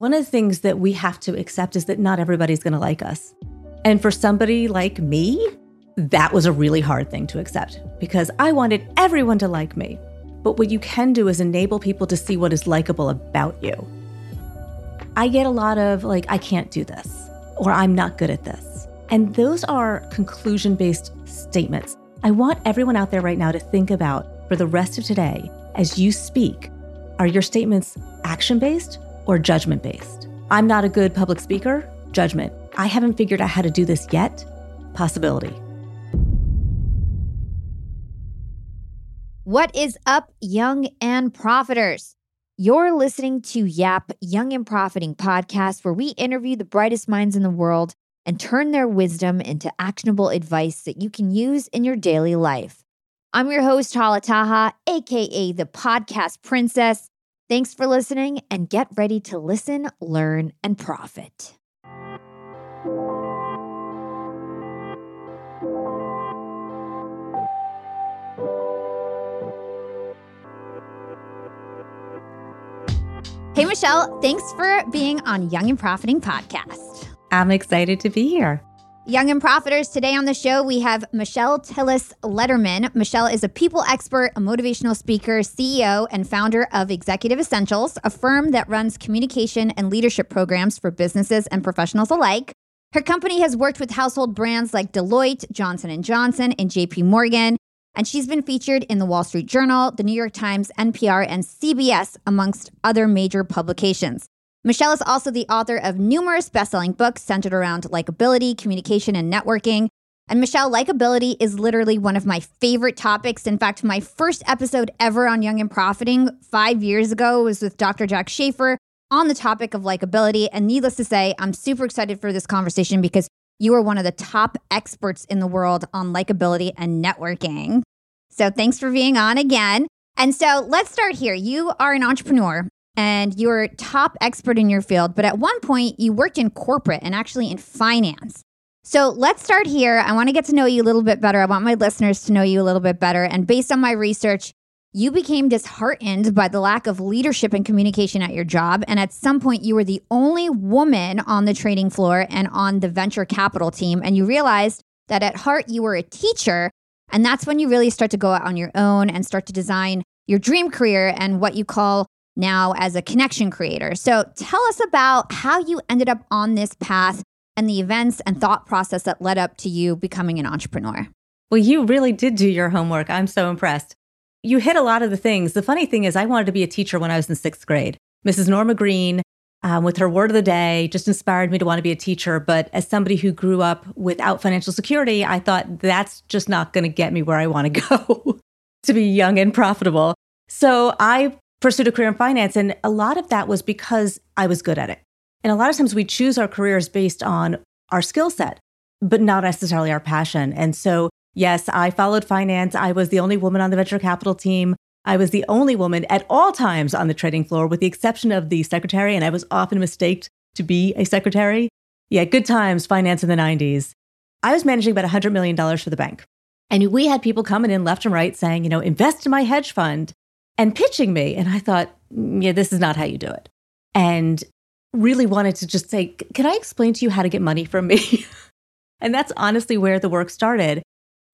One of the things that we have to accept is that not everybody's going to like us. And for somebody like me, that was a really hard thing to accept because I wanted everyone to like me. But what you can do is enable people to see what is likable about you. I get a lot of like, I can't do this, or I'm not good at this. And those are conclusion-based statements. I want everyone out there right now to think about for the rest of today, as you speak, are your statements action-based or judgment-based? I'm not a good public speaker, judgment. I haven't figured out how to do this yet, possibility. What is up, Young and Profiters? You're listening to YAP, Young and Profiting Podcast, where we interview the brightest minds in the world and turn their wisdom into actionable advice that you can use in your daily life. I'm your host, Hala Taha, aka the Podcast Princess. Thanks for listening, and get ready to listen, learn, and profit. Hey, Michelle, thanks for being on Young and Profiting Podcast. I'm excited to be here. Young and Profiters, today on the show, we have Michelle Tillis Letterman. Michelle is a people expert, a motivational speaker, CEO, and founder of Executive Essentials, a firm that runs communication and leadership programs for businesses and professionals alike. Her company has worked with household brands like Deloitte, Johnson & Johnson, and J.P. Morgan, and she's been featured in The Wall Street Journal, The New York Times, NPR, and CBS, amongst other major publications. Michelle is also the author of numerous best-selling books centered around likability, communication, and networking. And Michelle, likability is literally one of my favorite topics. In fact, my first episode ever on Young and Profiting 5 years ago was with Dr. Jack Schaefer on the topic of likability. And needless to say, I'm super excited for this conversation because you are one of the top experts in the world on likability and networking. So thanks for being on again. And so let's start here. You are an entrepreneur. And you're a top expert in your field, but at one point you worked in corporate and actually in finance. So let's start here. I want to get to know you a little bit better. I want my listeners to know you a little bit better. And based on my research, you became disheartened by the lack of leadership and communication at your job. And at some point you were the only woman on the trading floor and on the venture capital team. And you realized that at heart you were a teacher. And that's when you really start to go out on your own and start to design your dream career and what you call now as a connection creator. So tell us about how you ended up on this path and the events and thought process that led up to you becoming an entrepreneur. Well, you really did do your homework. I'm so impressed. You hit a lot of the things. The funny thing is I wanted to be a teacher when I was in sixth grade. Mrs. Norma Green, with her word of the day, just inspired me to want to be a teacher. But as somebody who grew up without financial security, I thought that's just not going to get me where I want to go to be young and profitable. So I pursued a career in finance. And a lot of that was because I was good at it. And a lot of times we choose our careers based on our skill set, but not necessarily our passion. And so, yes, I followed finance. I was the only woman on the venture capital team. I was the only woman at all times on the trading floor, with the exception of the secretary. And I was often mistaked to be a secretary. Yeah, good times, finance in the 90s. I was managing about $100 million for the bank. And we had people coming in left and right saying, you know, invest in my hedge fund. And pitching me. And I thought, yeah, this is not how you do it. And really wanted to just say, can I explain to you how to get money from me? And that's honestly where the work started.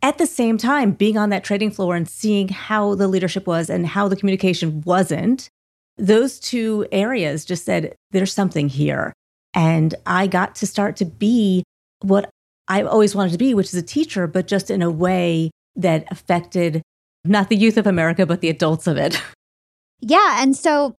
At the same time, being on that trading floor and seeing how the leadership was and how the communication wasn't, those two areas just said, there's something here. And I got to start to be what I've always wanted to be, which is a teacher, but just in a way that affected not the youth of America, but the adults of it. Yeah. And so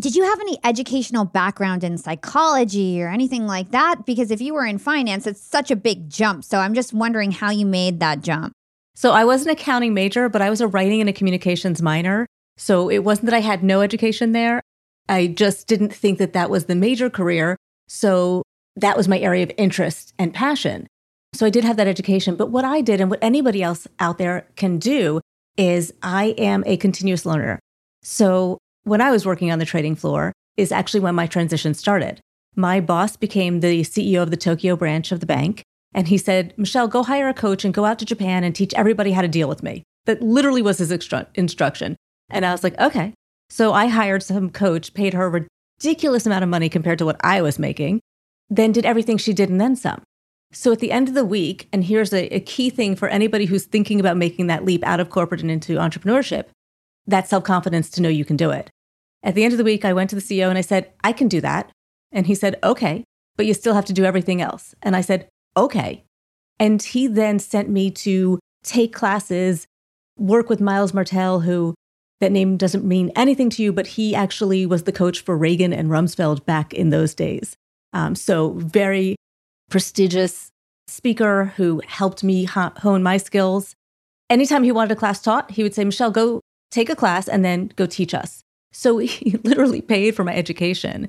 did you have any educational background in psychology or anything like that? Because if you were in finance, it's such a big jump. So I'm just wondering how you made that jump. So I was an accounting major, but I was a writing and a communications minor. So it wasn't that I had no education there. I just didn't think that that was the major career. So that was my area of interest and passion. So I did have that education. But what I did and what anybody else out there can do is I am a continuous learner. So when I was working on the trading floor is actually when my transition started. My boss became the CEO of the Tokyo branch of the bank. And he said, Michelle, go hire a coach and go out to Japan and teach everybody how to deal with me. That literally was his instruction. And I was like, okay. So I hired some coach, paid her ridiculous amount of money compared to what I was making, then did everything she did and then some. So at the end of the week, and here's a key thing for anybody who's thinking about making that leap out of corporate and into entrepreneurship, that self-confidence to know you can do it. At the end of the week, I went to the CEO and I said, I can do that. And he said, okay, but you still have to do everything else. And I said, okay. And he then sent me to take classes, work with Miles Martel, who that name doesn't mean anything to you, but he actually was the coach for Reagan and Rumsfeld back in those days. So very prestigious speaker who helped me hone my skills. Anytime he wanted a class taught, he would say, Michelle, go take a class and then go teach us. So he literally paid for my education.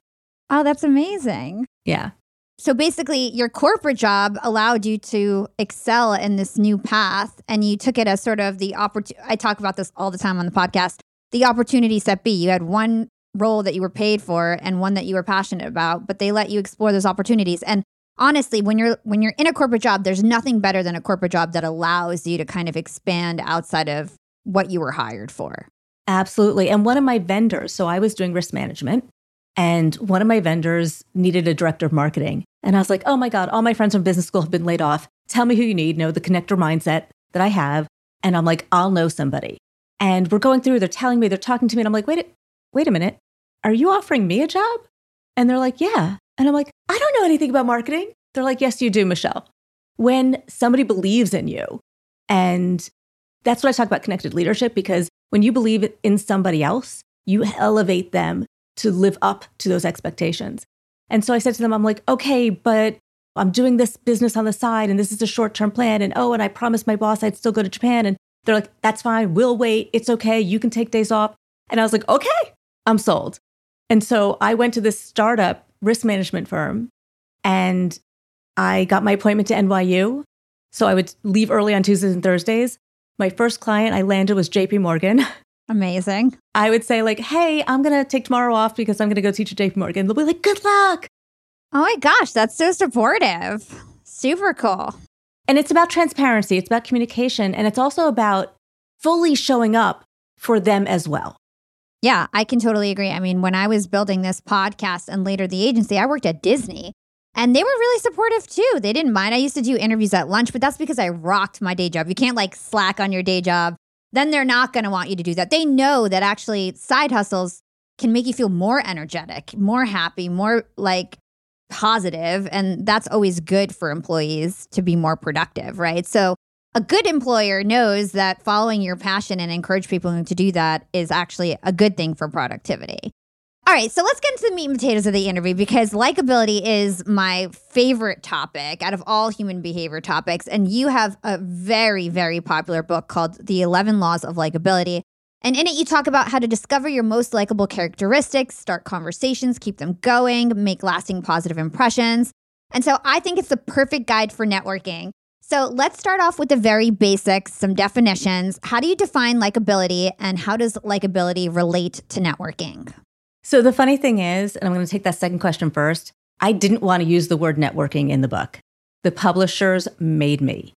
Oh, that's amazing. Yeah. So basically, your corporate job allowed you to excel in this new path, and you took it as sort of the opportunity. I talk about this all the time on the podcast, the opportunity set B. You had one role that you were paid for and one that you were passionate about, but they let you explore those opportunities. And honestly, when you're in a corporate job, there's nothing better than a corporate job that allows you to kind of expand outside of what you were hired for. Absolutely. And one of my vendors, so I was doing risk management, and one of my vendors needed a director of marketing. And I was like, oh my God, all my friends from business school have been laid off. Tell me who you need. Know the connector mindset that I have. And I'm like, I'll know somebody. And we're going through, they're telling me, they're talking to me. And I'm like, wait a minute. Are you offering me a job? And they're like, yeah. And I'm like, I don't know anything about marketing. They're like, yes, you do, Michelle. When somebody believes in you, and that's what I talk about connected leadership, because when you believe in somebody else, you elevate them to live up to those expectations. And so I said to them, I'm like, okay, but I'm doing this business on the side, and this is a short-term plan. And oh, and I promised my boss I'd still go to Japan. And they're like, that's fine. We'll wait. It's okay. You can take days off. And I was like, okay, I'm sold. And so I went to this startup risk management firm, and I got my appointment to NYU. So I would leave early on Tuesdays and Thursdays. My first client I landed was J.P. Morgan. Amazing. I would say like, hey, I'm going to take tomorrow off because I'm going to go teach at J.P. Morgan. They'll be like, good luck. Oh my gosh, that's so supportive. Super cool. And it's about transparency. It's about communication. And it's also about fully showing up for them as well. Yeah, I can totally agree. I mean, when I was building this podcast and later the agency, I worked at Disney, and they were really supportive too. They didn't mind. I used to do interviews at lunch, but that's because I rocked my day job. You can't like slack on your day job. Then they're not going to want you to do that. They know that actually side hustles can make you feel more energetic, more happy, more like positive. And that's always good for employees to be more productive, right? So a good employer knows that following your passion and encourage people to do that is actually a good thing for productivity. All right, so let's get into the meat and potatoes of the interview, because likability is my favorite topic out of all human behavior topics. And you have a very, very popular book called The 11 Laws of Likability. And in it, you talk about how to discover your most likable characteristics, start conversations, keep them going, make lasting positive impressions. And so I think it's the perfect guide for networking. So let's start off with the very basics, some definitions. How do you define likability, and how does likability relate to networking? So the funny thing is, and I'm going to take that second question first, I didn't want to use the word networking in the book. The publishers made me.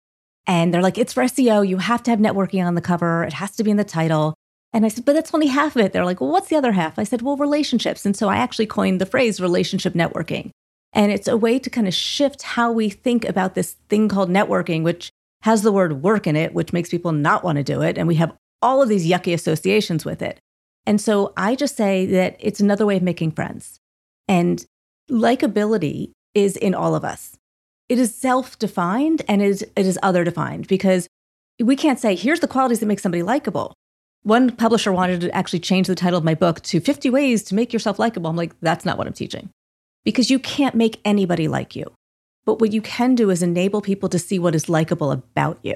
And they're like, it's for SEO. You have to have networking on the cover. It has to be in the title. And I said, but that's only half of it. They're like, well, what's the other half? I said, well, relationships. And so I actually coined the phrase relationship networking. And it's a way to kind of shift how we think about this thing called networking, which has the word work in it, which makes people not want to do it. And we have all of these yucky associations with it. And so I just say that it's another way of making friends. And likability is in all of us. It is self-defined, and it is other-defined, because we can't say, here's the qualities that make somebody likable. One publisher wanted to actually change the title of my book to 50 Ways to Make Yourself Likable. I'm like, that's not what I'm teaching, because you can't make anybody like you. But what you can do is enable people to see what is likable about you,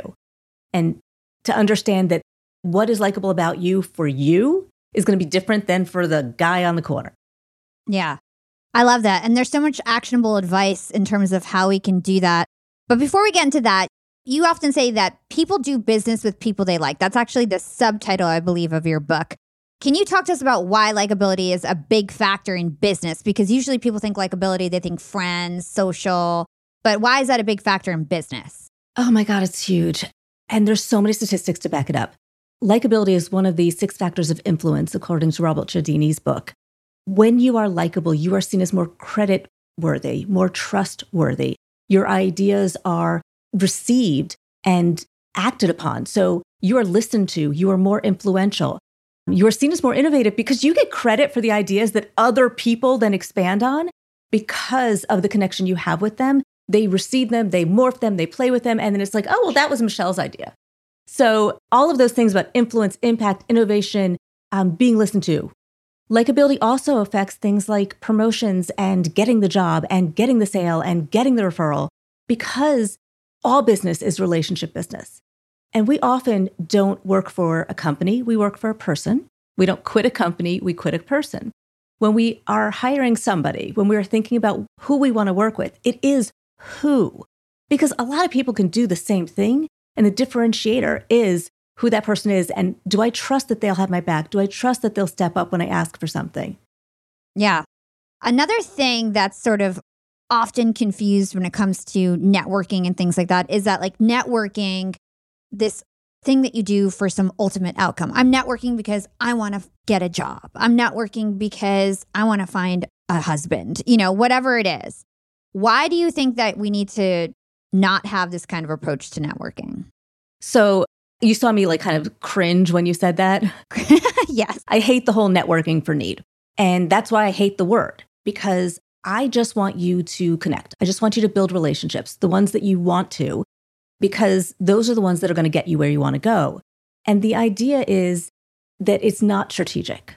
and to understand that what is likable about you for you is going to be different than for the guy on the corner. Yeah, I love that. And there's so much actionable advice in terms of how we can do that. But before we get into that, you often say that people do business with people they like. That's actually the subtitle, I believe, of your book. Can you talk to us about why likability is a big factor in business? Because usually people think likability, they think friends, social. But why is that a big factor in business? Oh my God, it's huge. And there's so many statistics to back it up. Likability is one of the 6 factors of influence, according to Robert Cialdini's book. when you are likable, you are seen as more credit-worthy, more trustworthy. Your ideas are received and acted upon. So you are listened to, you are more influential. You are seen as more innovative because you get credit for the ideas that other people then expand on because of the connection you have with them. They receive them, they morph them, they play with them, and then it's like, oh, well, that was Michelle's idea. So all of those things about influence, impact, innovation, being listened to. Likability also affects things like promotions and getting the job and getting the sale and getting the referral, because all business is relationship business. And we often don't work for a company, we work for a person. We don't quit a company, we quit a person. When we are hiring somebody, when we're thinking about who we want to work with, it is who. Because a lot of people can do the same thing, and the differentiator is who that person is, and do I trust that they'll have my back? Do I trust that they'll step up when I ask for something? Yeah. Another thing that's sort of often confused when it comes to networking and things like that is that, like, networking, this thing that you do for some ultimate outcome. I'm networking because I want to get a job. I'm networking because I want to find a husband, you know, whatever it is. Why do you think that we need to not have this kind of approach to networking? So you saw me like kind of cringe when you said that. Yes. I hate the whole networking for need. And that's why I hate the word, because I just want you to connect. I just want you to build relationships, the ones that you want to, because those are the ones that are going to get you where you want to go. And the idea is that it's not strategic.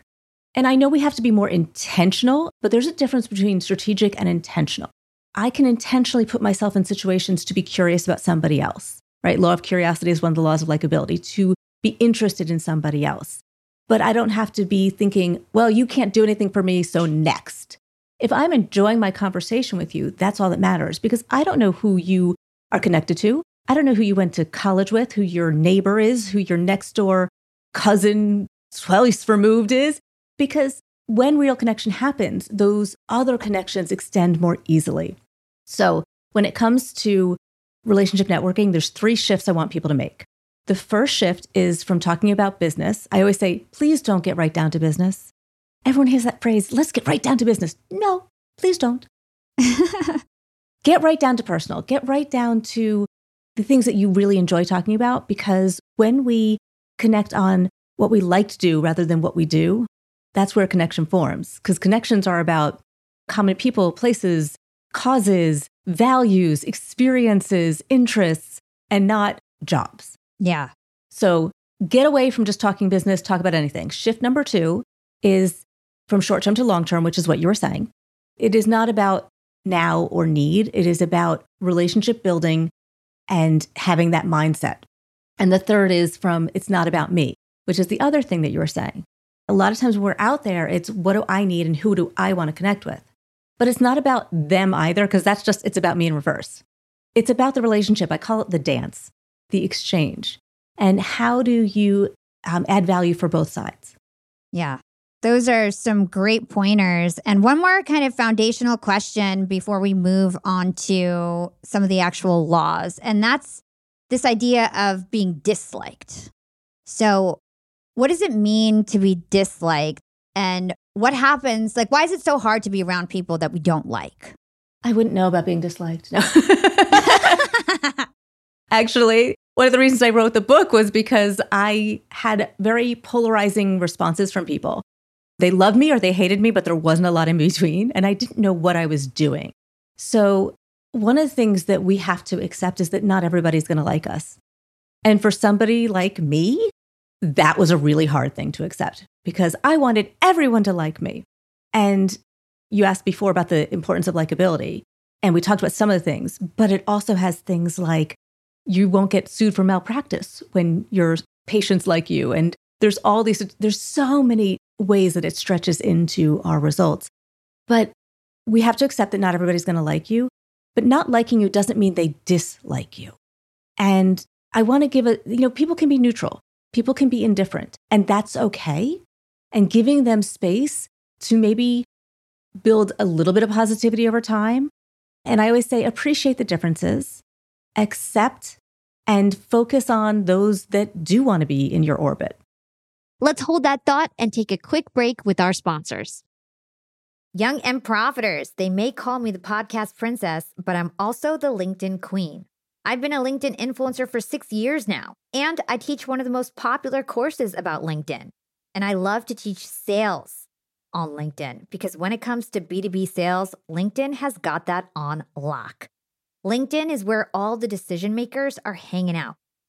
And I know we have to be more intentional, but there's a difference between strategic and intentional. I can intentionally put myself in situations to be curious about somebody else, right? Law of curiosity is one of the laws of likability, to be interested in somebody else. But I don't have to be thinking, well, you can't do anything for me, so next. If I'm enjoying my conversation with you, that's all that matters, because I don't know who you are connected to. I don't know who you went to college with, who your neighbor is, who your next door cousin twice removed is, because when real connection happens, those other connections extend more easily. So when it comes to relationship networking, there's three shifts I want people to make. The first shift is from talking about business. I always say, please don't get right down to business. Everyone hears that phrase, let's get right down to business. No, please don't. Get right down to personal. Get right down to the things that you really enjoy talking about, because when we connect on what we like to do rather than what we do, that's where connection forms, because connections are about common people, places, causes, values, experiences, interests, and not jobs. Yeah. So get away from just talking business, talk about anything. Shift number two is from short-term to long-term, which is what you were saying. It is not about now or need. It is about relationship building and having that mindset. And the third is from it's not about me, which is the other thing that you were saying. A lot of times when we're out there, it's what do I need and who do I want to connect with? But it's not about them either, because that's just, it's about me in reverse. It's about the relationship. I call it the dance, the exchange. And how do you add value for both sides? Yeah, those are some great pointers. And one more kind of foundational question before we move on to some of the actual laws. And that's this idea of being disliked. So what does it mean to be disliked? And what happens? Like, why is it so hard to be around people that we don't like? I wouldn't know about being disliked. No. Actually, one of the reasons I wrote the book was because I had very polarizing responses from people. They loved me or they hated me, but there wasn't a lot in between. And I didn't know what I was doing. So one of the things that we have to accept is that not everybody's going to like us. And for somebody like me, that was a really hard thing to accept, because I wanted everyone to like me. And you asked before about the importance of likability, and we talked about some of the things, but it also has things like you won't get sued for malpractice when your patients like you. And there's so many ways that it stretches into our results. But we have to accept that not everybody's going to like you, but not liking you doesn't mean they dislike you. And I want to give people can be neutral. People can be indifferent, and that's okay. And giving them space to maybe build a little bit of positivity over time. And I always say, appreciate the differences, accept, and focus on those that do want to be in your orbit. Let's hold that thought and take a quick break with our sponsors. Young and Profiters, they may call me the podcast princess, but I'm also the LinkedIn queen. I've been a LinkedIn influencer for 6 years now, and I teach one of the most popular courses about LinkedIn. And I love to teach sales on LinkedIn because when it comes to B2B sales, LinkedIn has got that on lock. LinkedIn is where all the decision makers are hanging out.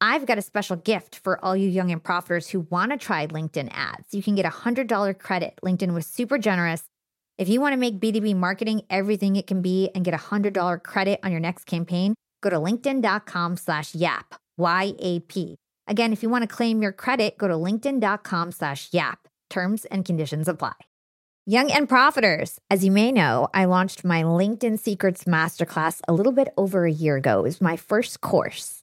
I've got a special gift for all you young and profiters who want to try LinkedIn ads. You can get $100 credit. LinkedIn was super generous. If you want to make B2B marketing everything it can be and get $100 credit on your next campaign, go to linkedin.com/yap, Y-A-P. Again, if you want to claim your credit, go to linkedin.com/yap. Terms and conditions apply. Young and Profiters, as you may know, I launched my LinkedIn Secrets Masterclass a little bit over a year ago. It was my first course.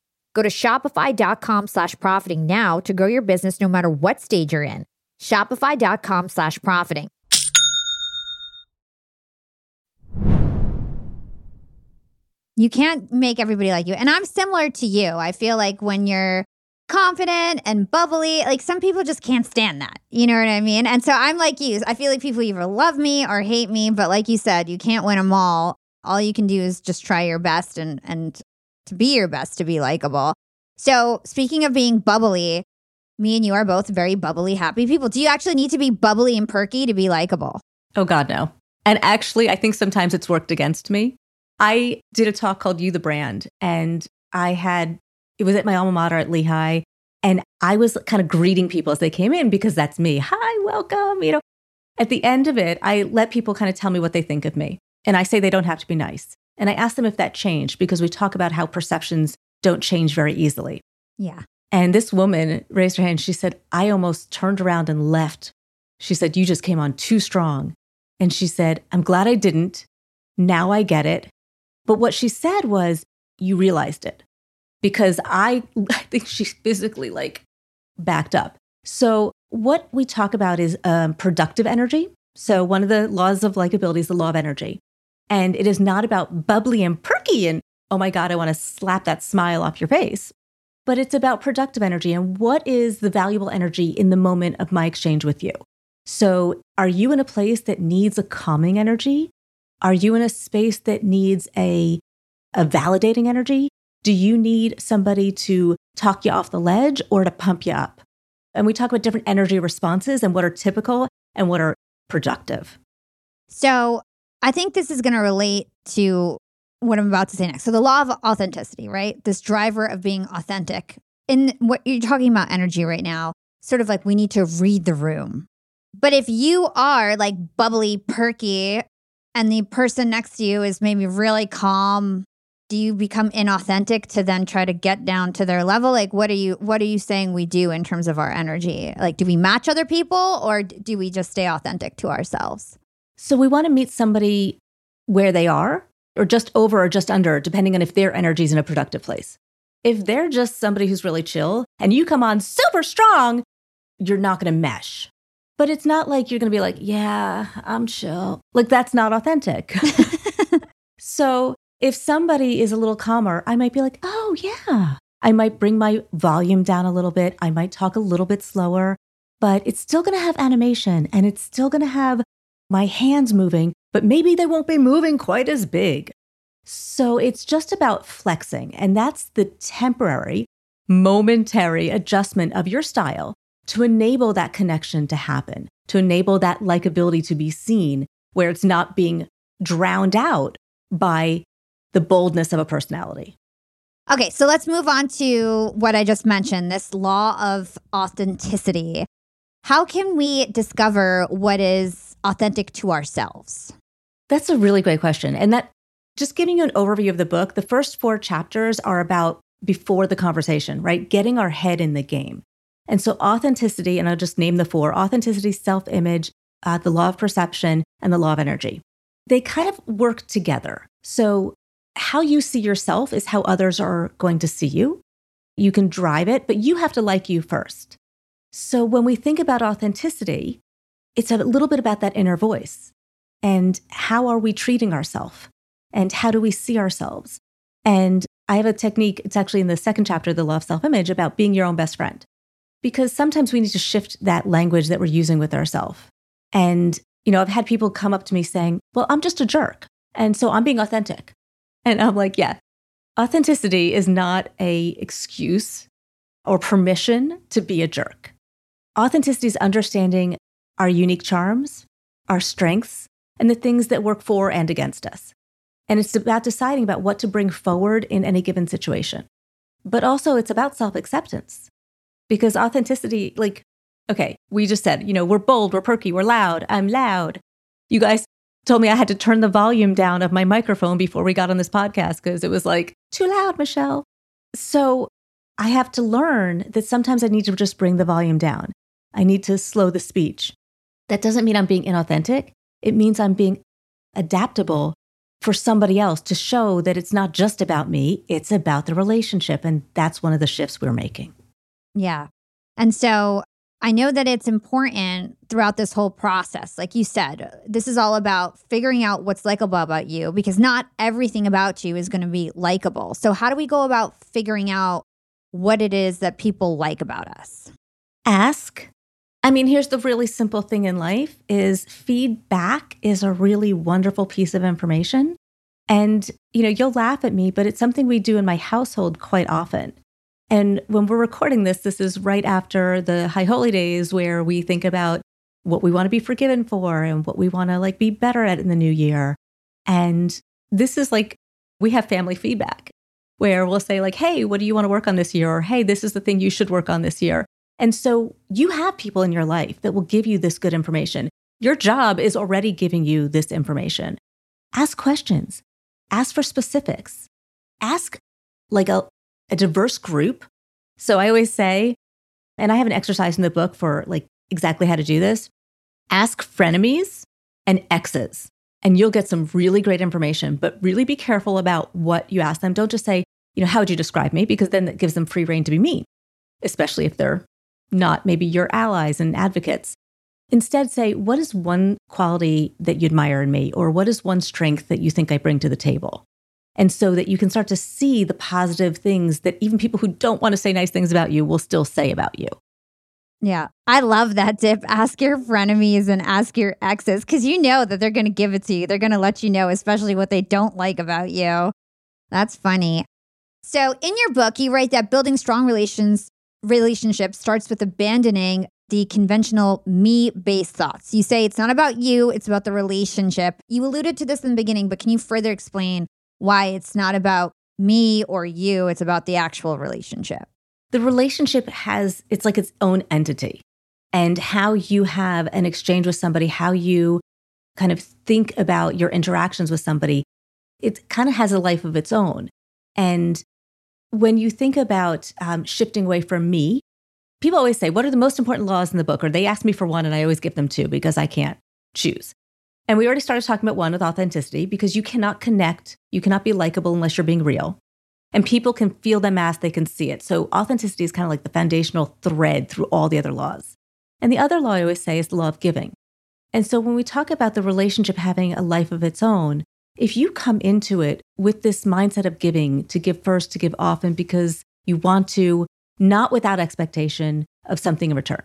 Go to shopify.com/profiting now to grow your business no matter what stage you're in. Shopify.com/profiting. You can't make everybody like you. And I'm similar to you. I feel like when you're confident and bubbly, like some people just can't stand that. You know what I mean? And so I'm like you. I feel like people either love me or hate me. But like you said, you can't win them all. All you can do is just try your best and to be your best, to be likable. So speaking of being bubbly, me and you are both very bubbly, happy people. Do you actually need to be bubbly and perky to be likable? Oh, God, no. And actually, I think sometimes it's worked against me. I did a talk called You the Brand, and it was at my alma mater at Lehigh, and I was kind of greeting people as they came in because that's me. Hi, welcome. You know, at the end of it, I let people kind of tell me what they think of me, and I say they don't have to be nice. And I asked them if that changed because we talk about how perceptions don't change very easily. Yeah. And this woman raised her hand. She said, I almost turned around and left. She said, you just came on too strong. And she said, I'm glad I didn't. Now I get it. But what she said was, you realized it. Because I think she physically like backed up. So what we talk about is productive energy. So one of the laws of likability is the law of energy. And it is not about bubbly and perky and, oh my God, I want to slap that smile off your face. But it's about productive energy and what is the valuable energy in the moment of my exchange with you. So are you in a place that needs a calming energy? Are you in a space that needs a validating energy? Do you need somebody to talk you off the ledge or to pump you up? And we talk about different energy responses and what are typical and what are productive. So I think this is going to relate to what I'm about to say next. So the law of authenticity, right? This driver of being authentic. In what you're talking about energy right now, sort of like we need to read the room. But if you are like bubbly, perky, and the person next to you is maybe really calm, do you become inauthentic to then try to get down to their level? Like, what are you saying we do in terms of our energy? Like, do we match other people or do we just stay authentic to ourselves? So we want to meet somebody where they are, or just over or just under, depending on if their energy is in a productive place. If they're just somebody who's really chill and you come on super strong, you're not going to mesh. But it's not like you're going to be like, yeah, I'm chill. Like, that's not authentic. So if somebody is a little calmer, I might be like, oh, yeah. I might bring my volume down a little bit. I might talk a little bit slower, but it's still going to have animation and it's still going to have my hands moving, but maybe they won't be moving quite as big. So it's just about flexing. And that's the temporary, momentary adjustment of your style to enable that connection to happen, to enable that likability to be seen, where it's not being drowned out by the boldness of a personality. Okay, so let's move on to what I just mentioned, this law of authenticity. How can we discover what is authentic to ourselves? That's a really great question. And that, just giving you an overview of the book, the first 4 chapters are about before the conversation, right? Getting our head in the game. And so authenticity, and I'll just name the 4, authenticity, self-image, the law of perception, and the law of energy. They kind of work together. So how you see yourself is how others are going to see you. You can drive it, but you have to like you first. So when we think about authenticity, it's a little bit about that inner voice and how are we treating ourselves and how do we see ourselves? And I have a technique, it's actually in the second chapter of the law of self-image, about being your own best friend. Because sometimes we need to shift that language that we're using with ourselves. And, you know, I've had people come up to me saying, well, I'm just a jerk. And so I'm being authentic. And I'm like, yeah, authenticity is not an excuse or permission to be a jerk. Authenticity is understanding our unique charms, our strengths, and the things that work for and against us. And it's about deciding about what to bring forward in any given situation. But also it's about self-acceptance. Because authenticity, like, okay, we just said, you know, we're bold, we're perky, we're loud, I'm loud. You guys told me I had to turn the volume down of my microphone before we got on this podcast because it was like, too loud, Michelle. So I have to learn that sometimes I need to just bring the volume down. I need to slow the speech. That doesn't mean I'm being inauthentic. It means I'm being adaptable for somebody else to show that it's not just about me, it's about the relationship. And that's one of the shifts we're making. Yeah. And so I know that it's important throughout this whole process. Like you said, this is all about figuring out what's likable about you because not everything about you is going to be likable. So how do we go about figuring out what it is that people like about us? Ask. I mean, here's the really simple thing in life is feedback is a really wonderful piece of information. And, you know, you'll laugh at me, but it's something we do in my household quite often. And when we're recording this, this is right after the High Holy Days where we think about what we want to be forgiven for and what we want to like be better at in the new year. And this is like, we have family feedback where we'll say like, hey, what do you want to work on this year? Or hey, this is the thing you should work on this year. And so you have people in your life that will give you this good information. Your job is already giving you this information. Ask questions. Ask for specifics. Ask like a diverse group. So I always say, and I have an exercise in the book for like exactly how to do this, ask frenemies and exes, and you'll get some really great information, but really be careful about what you ask them. Don't just say, you know, how would you describe me? Because then that gives them free rein to be mean, especially if they're not maybe your allies and advocates. Instead say, what is one quality that you admire in me? Or what is one strength that you think I bring to the table? And so that you can start to see the positive things that even people who don't want to say nice things about you will still say about you. Yeah. I love that tip. Ask your frenemies and ask your exes, because you know that they're going to give it to you. They're going to let you know, especially what they don't like about you. That's funny. So in your book, you write that building strong relationships starts with abandoning the conventional me-based thoughts. You say it's not about you, it's about the relationship. You alluded to this in the beginning, but can you further explain why it's not about me or you, it's about the actual relationship? The relationship has, it's like its own entity. And how you have an exchange with somebody, how you kind of think about your interactions with somebody, it kind of has a life of its own. And when you think about shifting away from me, people always say, what are the most important laws in the book? Or they ask me for one and I always give them two because I can't choose. And we already started talking about one with authenticity, because you cannot connect, you cannot be likable unless you're being real. And people can feel the mask, they can see it. So authenticity is kind of like the foundational thread through all the other laws. And the other law I always say is the law of giving. And so when we talk about the relationship having a life of its own, if you come into it with this mindset of giving, to give first, to give often, because you want to, not without expectation of something in return,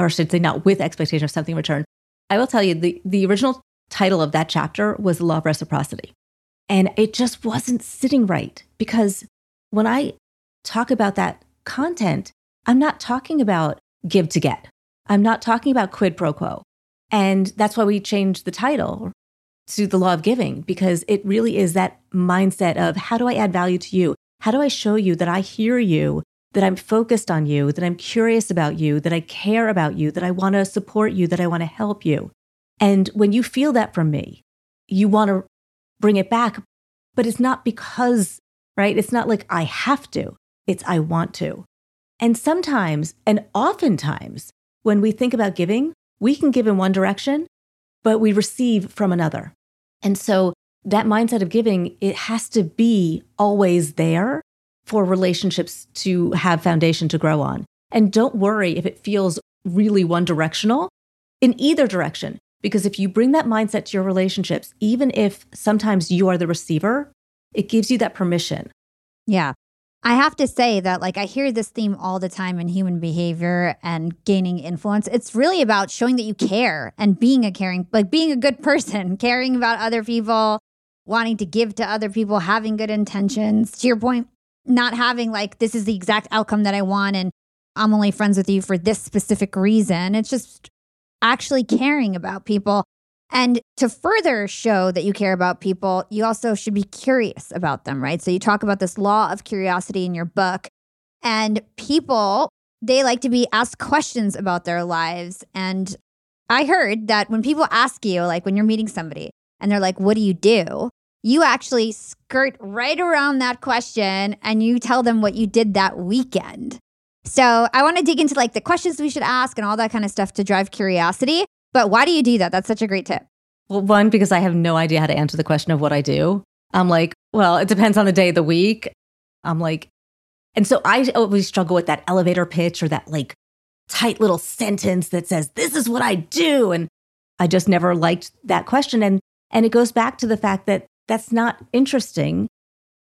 or I should say not with expectation of something in return. I will tell you, the original title of that chapter was The Law of Reciprocity. And it just wasn't sitting right, because when I talk about that content, I'm not talking about give to get. I'm not talking about quid pro quo. And that's why we changed the title to The Law of Giving, because it really is that mindset of how do I add value to you? How do I show you that I hear you, that I'm focused on you, that I'm curious about you, that I care about you, that I want to support you, that I want to help you? And when you feel that from me, you want to bring it back, but it's not because, right? It's not like I have to, it's I want to. And sometimes, and oftentimes, when we think about giving, we can give in one direction, but we receive from another. And so that mindset of giving, it has to be always there for relationships to have foundation to grow on. And don't worry if it feels really one directional in either direction. Because if you bring that mindset to your relationships, even if sometimes you are the receiver, it gives you that permission. Yeah. I have to say that, like, I hear this theme all the time in human behavior and gaining influence. It's really about showing that you care and being a caring, like being a good person, caring about other people, wanting to give to other people, having good intentions. To your point, not having like, this is the exact outcome that I want and I'm only friends with you for this specific reason. It's just actually caring about people. And to further show that you care about people, you also should be curious about them, right? So you talk about this law of curiosity in your book. And people, they like to be asked questions about their lives. And I heard that when people ask you, like when you're meeting somebody and they're like, what do? You actually skirt right around that question and you tell them what you did that weekend. So I want to dig into like the questions we should ask and all that kind of stuff to drive curiosity. But why do you do that? That's such a great tip. Well, one, because I have no idea how to answer the question of what I do. I'm like, well, it depends on the day of the week. I'm like, and so I always struggle with that elevator pitch or that like tight little sentence that says, this is what I do. And I just never liked that question. And it goes back to the fact that that's not interesting.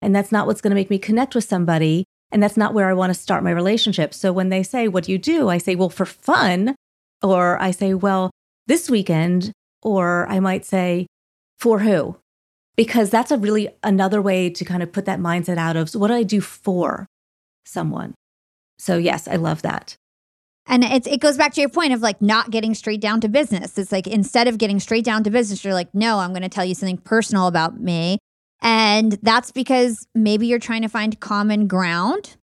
And that's not what's going to make me connect with somebody. And that's not where I want to start my relationship. So when they say, what do you do? I say, well, for fun. Or I say, well, this weekend. Or I might say, for who? Because that's a really another way to kind of put that mindset out of, so what do I do for someone? So yes, I love that. And it goes back to your point of like not getting straight down to business. It's like, instead of getting straight down to business, you're like, no, I'm going to tell you something personal about me. And that's because maybe you're trying to find common ground.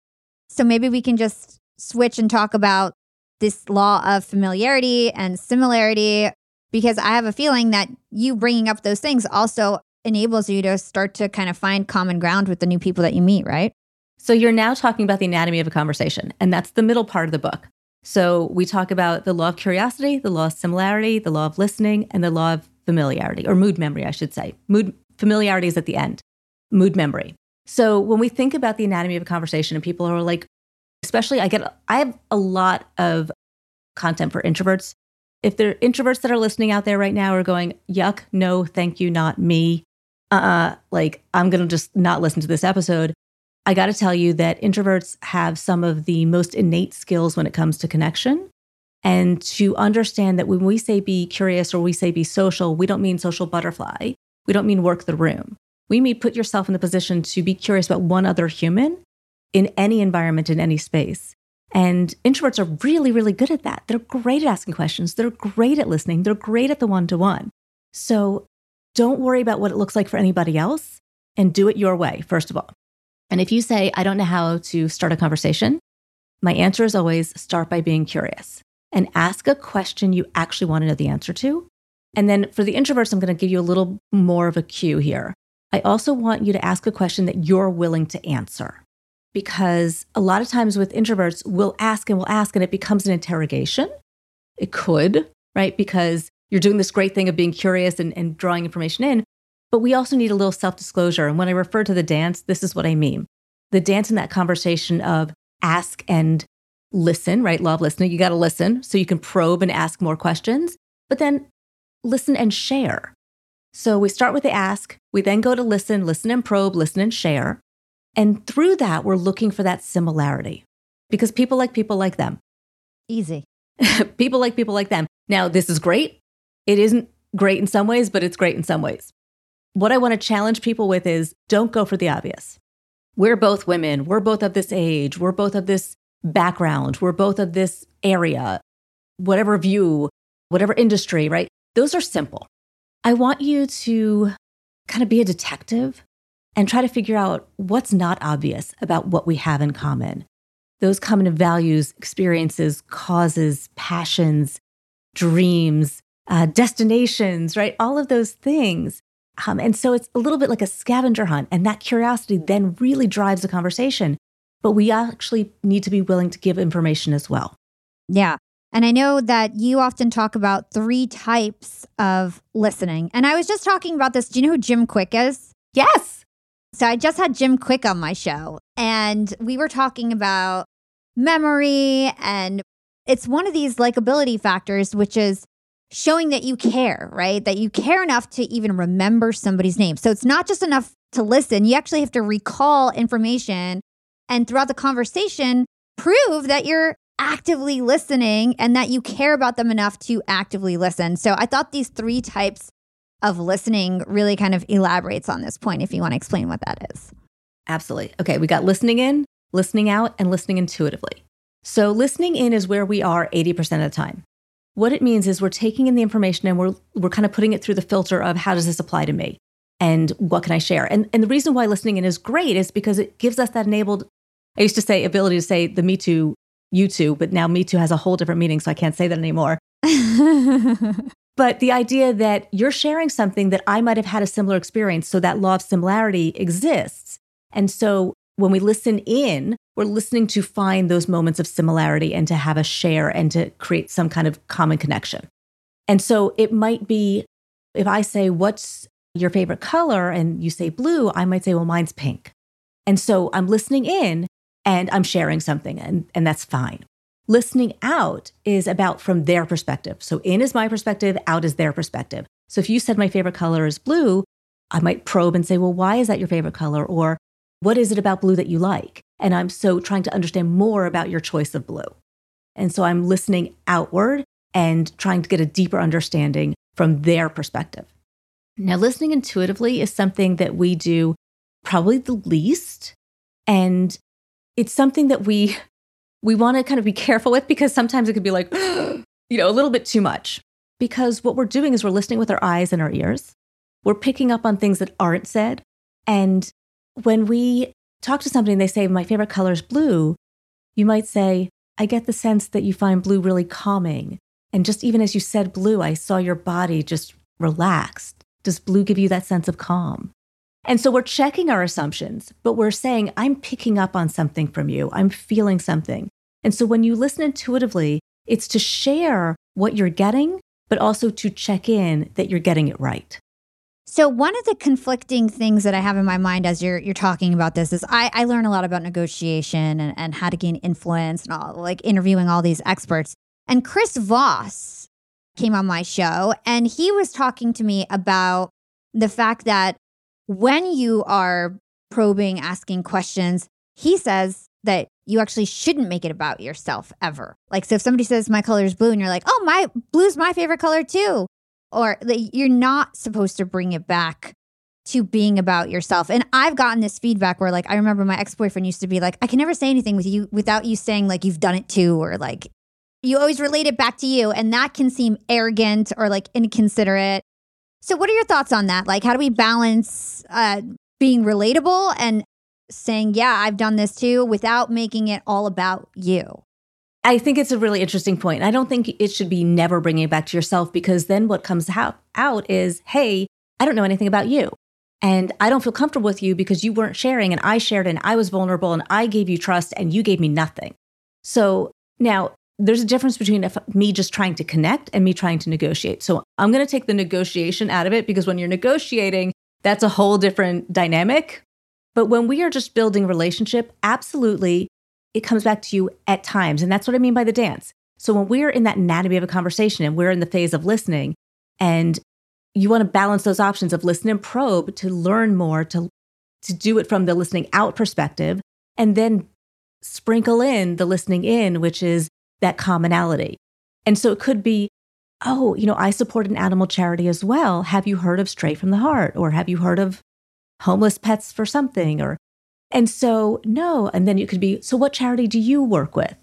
So maybe we can just switch and talk about this law of familiarity and similarity, because I have a feeling that you bringing up those things also enables you to start to kind of find common ground with the new people that you meet, right? So you're now talking about the anatomy of a conversation, and that's the middle part of the book. So we talk about the law of curiosity, the law of similarity, the law of listening, and the law of familiarity, or mood memory, I should say. Familiarity is at the end, mood memory. So when we think about the anatomy of a conversation, and people are like, especially I have a lot of content for introverts if there are introverts that are listening out there right now are going, yuck, no, thank you, not me. I'm going to just not listen to this episode. I got to tell you that introverts have some of the most innate skills when it comes to connection. And to understand that when we say be curious or we say be social, we don't mean social butterfly. We don't mean work the room. We mean put yourself in the position to be curious about one other human in any environment, in any space. And introverts are really, really good at that. They're great at asking questions. They're great at listening. They're great at the one-to-one. So don't worry about what it looks like for anybody else and do it your way, first of all. And if you say, I don't know how to start a conversation, my answer is always start by being curious and ask a question you actually want to know the answer to. And then for the introverts, I'm going to give you a little more of a cue here. I also want you to ask a question that you're willing to answer, because a lot of times with introverts, we'll ask and it becomes an interrogation. It could, right? Because you're doing this great thing of being curious and drawing information in, but we also need a little self-disclosure. And when I refer to the dance, this is what I mean. The dance in that conversation of ask and listen, right? Law of listening. You got to listen so you can probe and ask more questions, but then listen and share. So we start with the ask, we then go to listen, listen and probe, listen and share. And through that, we're looking for that similarity because people like them. Easy. People like them. Now, this is great. It isn't great in some ways, but it's great in some ways. What I want to challenge people with is don't go for the obvious. We're both women. We're both of this age. We're both of this background. We're both of this area, whatever view, whatever industry, right? Those are simple. I want you to kind of be a detective and try to figure out what's not obvious about what we have in common. Those common values, experiences, causes, passions, dreams, destinations, right? All of those things. And so it's a little bit like a scavenger hunt. And that curiosity then really drives the conversation. But we actually need to be willing to give information as well. Yeah. And I know that you often talk about three types of listening. And I was just talking about this. Do you know who Jim Quick is? Yes. So I just had Jim Quick on my show. And we were talking about memory. And it's one of these likability factors, which is showing that you care, right? That you care enough to even remember somebody's name. So it's not just enough to listen. You actually have to recall information and throughout the conversation, prove that you're actively listening and that you care about them enough to actively listen. So I thought these three types of listening really kind of elaborates on this point if you want to explain what that is. Absolutely. Okay, we got listening in, listening out, and listening intuitively. So listening in is where we are 80% of the time. What it means is we're taking in the information and we're kind of putting it through the filter of how does this apply to me and what can I share? And the reason why listening in is great is because it gives us that enabled, I used to say ability to say the me too, you too, but now me too has a whole different meaning, so I can't say that anymore. But the idea that you're sharing something that I might have had a similar experience, so that law of similarity exists. And so when we listen in, we're listening to find those moments of similarity and to have a share and to create some kind of common connection. And so it might be, if I say, what's your favorite color? And you say blue, I might say, well, mine's pink. And so I'm listening in and I'm sharing something and that's fine. Listening out is about from their perspective. So in is my perspective, out is their perspective. So if you said my favorite color is blue, I might probe and say, well, why is that your favorite color? Or what is it about blue that you like? And I'm so trying to understand more about your choice of blue. And so I'm listening outward and trying to get a deeper understanding from their perspective. Now, listening intuitively is something that we do probably the least. And it's something that we want to kind of be careful with because sometimes it could be like, a little bit too much. Because what we're doing is we're listening with our eyes and our ears. We're picking up on things that aren't said. And when we talk to somebody and they say, my favorite color is blue, you might say, I get the sense that you find blue really calming. And just even as you said blue, I saw your body just relaxed. Does blue give you that sense of calm? And so we're checking our assumptions, but we're saying, I'm picking up on something from you. I'm feeling something. And so when you listen intuitively, it's to share what you're getting, but also to check in that you're getting it right. So one of the conflicting things that I have in my mind as you're talking about this is I learn a lot about negotiation and how to gain influence and all, like interviewing all these experts. And Chris Voss came on my show, and he was talking to me about the fact that when you are probing, asking questions, he says that you actually shouldn't make it about yourself ever. Like, so if somebody says my color is blue and you're like, oh, my blue's my favorite color too. Or you're not supposed to bring it back to being about yourself. And I've gotten this feedback where, like, I remember my ex-boyfriend used to be like, I can never say anything with you without you saying like you've done it too, or like you always relate it back to you. And that can seem arrogant or like inconsiderate. So what are your thoughts on that? Like, how do we balance being relatable and saying, yeah, I've done this too, without making it all about you? I think it's a really interesting point. I don't think it should be never bringing it back to yourself, because then what comes out is, hey, I don't know anything about you. And I don't feel comfortable with you because you weren't sharing, and I shared, and I was vulnerable, and I gave you trust, and you gave me nothing. So now there's a difference between me just trying to connect and me trying to negotiate. So I'm going to take the negotiation out of it, because when you're negotiating, that's a whole different dynamic. But when we are just building relationship, absolutely, it comes back to you at times. And that's what I mean by the dance. So when we're in that anatomy of a conversation and we're in the phase of listening, and you want to balance those options of listen and probe to learn more, to do it from the listening out perspective, and then sprinkle in the listening in, which is that commonality. And so it could be, oh, you know, I support an animal charity as well. Have you heard of Straight from the Heart? Or have you heard of Homeless Pets for Something? Or, and so, no. And then it could be, so what charity do you work with?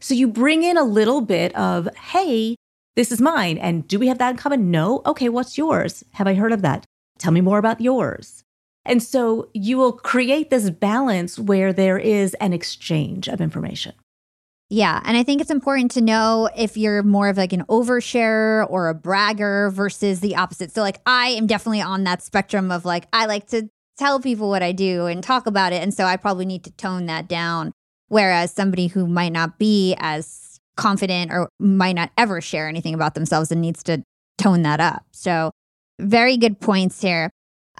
So you bring in a little bit of, hey, this is mine. And do we have that in common? No. Okay, what's yours? Have I heard of that? Tell me more about yours. And so you will create this balance where there is an exchange of information. Yeah. And I think it's important to know if you're more of like an oversharer or a bragger versus the opposite. So like, I am definitely on that spectrum of like, I like to tell people what I do and talk about it. And so I probably need to tone that down. Whereas somebody who might not be as confident or might not ever share anything about themselves and needs to tone that up. So very good points here.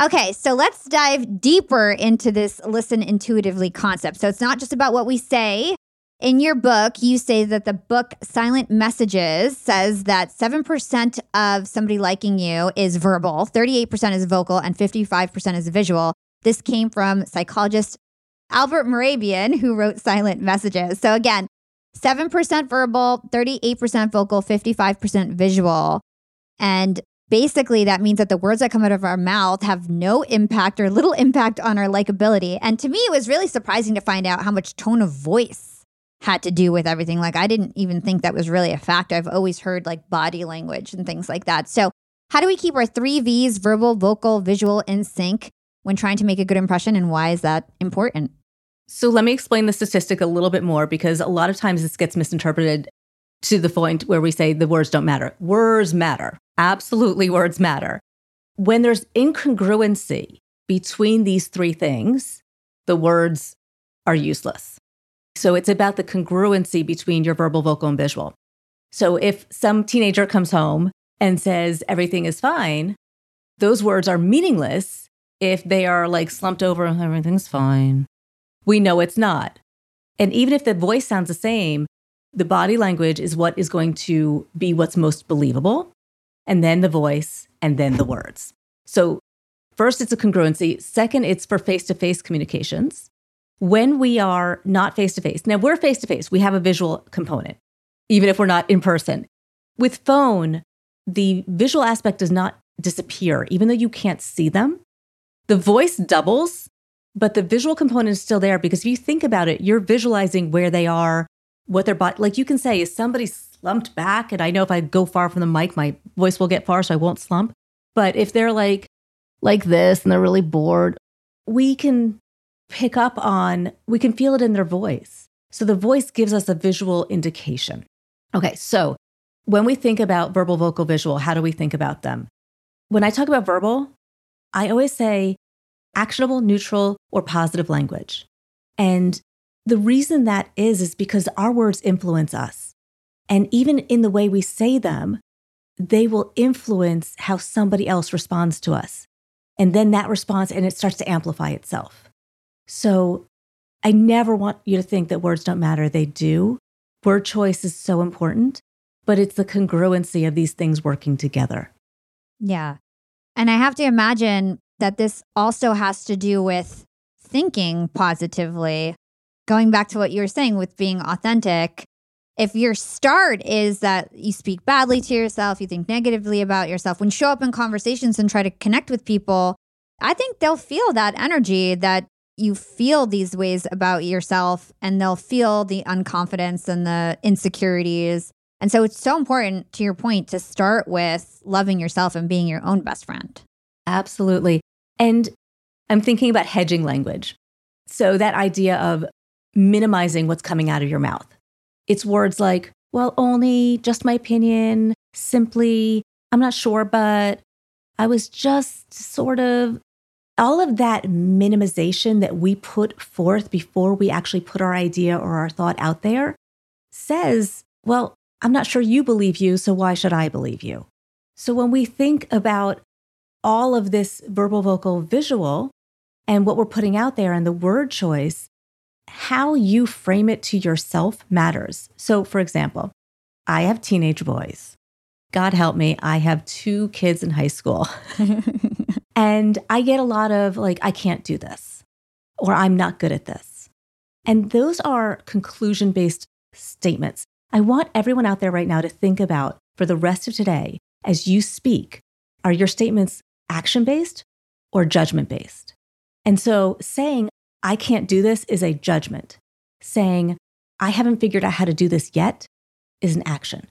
Okay, so let's dive deeper into this listen intuitively concept. So it's not just about what we say. In your book, you say that the book Silent Messages says that 7% of somebody liking you is verbal, 38% is vocal, and 55% is visual. This came from psychologist Albert Mehrabian, who wrote Silent Messages. So again, 7% verbal, 38% vocal, 55% visual. And basically, that means that the words that come out of our mouth have no impact or little impact on our likability. And to me, it was really surprising to find out how much tone of voice had to do with everything. Like, I didn't even think that was really a fact. I've always heard like body language and things like that. So how do we keep our three V's, verbal, vocal, visual, in sync when trying to make a good impression? And why is that important? So let me explain the statistic a little bit more, because a lot of times this gets misinterpreted to the point where we say the words don't matter. Words matter. Absolutely, words matter. When there's incongruency between these three things, the words are useless. So it's about the congruency between your verbal, vocal, and visual. So if some teenager comes home and says everything is fine, those words are meaningless if they are like slumped over, everything's fine. We know it's not. And even if the voice sounds the same, the body language is what is going to be what's most believable, and then the voice, and then the words. So first, it's a congruency. Second, it's for face-to-face communications. When we are not face-to-face, now we're face-to-face, we have a visual component, even if we're not in person. With phone, the visual aspect does not disappear, even though you can't see them. The voice doubles, but the visual component is still there, because if you think about it, you're visualizing where they are, what their body, like you can say, is somebody slumped back? And I know if I go far from the mic, my voice will get far, so I won't slump. But if they're like this and they're really bored, we can pick up on, we can feel it in their voice. So the voice gives us a visual indication. Okay, so when we think about verbal, vocal, visual, how do we think about them? When I talk about verbal, I always say actionable, neutral, or positive language. And the reason that is because our words influence us. And even in the way we say them, they will influence how somebody else responds to us. And then that response, and it starts to amplify itself. So I never want you to think that words don't matter. They do. Word choice is so important. but it's the congruency of these things working together. Yeah. And I have to imagine that this also has to do with thinking positively. Going back to what you were saying with being authentic, if your start is that you speak badly to yourself, you think negatively about yourself, when you show up in conversations and try to connect with people, I think they'll feel that energy that you feel these ways about yourself, and they'll feel the unconfidence and the insecurities. And so it's so important, to your point, to start with loving yourself and being your own best friend. Absolutely. And I'm thinking about hedging language. So that idea of minimizing what's coming out of your mouth. It's words like, well, only, just my opinion, simply, I'm not sure, but I was just sort of, all of that minimization that we put forth before we actually put our idea or our thought out there says, well, I'm not sure you believe you, so why should I believe you? So when we think about all of this verbal, vocal, visual, and what we're putting out there and the word choice, how you frame it to yourself matters. So for example, I have teenage boys. God help me, I have 2 kids in high school. And I get a lot of like, I can't do this, or I'm not good at this. And those are conclusion-based statements. I want everyone out there right now to think about, for the rest of today, as you speak, are your statements action-based or judgment-based? And so saying, I can't do this is a judgment. Saying, I haven't figured out how to do this yet is an action.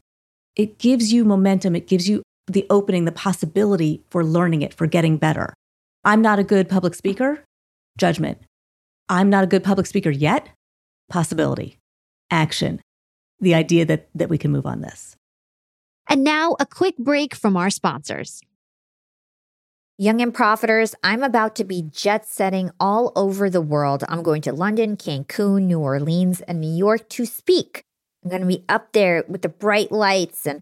It gives you momentum. It gives you the opening, the possibility for learning it, for getting better. I'm not a good public speaker, judgment. I'm not a good public speaker yet, possibility, action. The idea that we can move on this. And now a quick break from our sponsors. Young and Profiters, I'm about to be jet-setting all over the world. I'm going to London, Cancun, New Orleans, and New York to speak. I'm going to be up there with the bright lights, and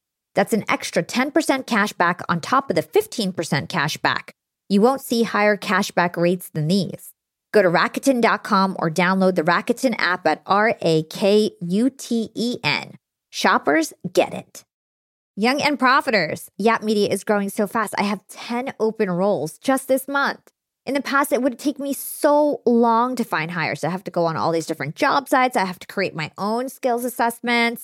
That's an extra 10% cashback on top of the 15% cashback. You won't see higher cashback rates than these. Go to Rakuten.com or download the Rakuten app at Rakuten. Shoppers get it. Young and Profiters. Yap Media is growing so fast. I have 10 open roles just this month. In the past, it would take me so long to find hires. I have to go on all these different job sites. I have to create my own skills assessments.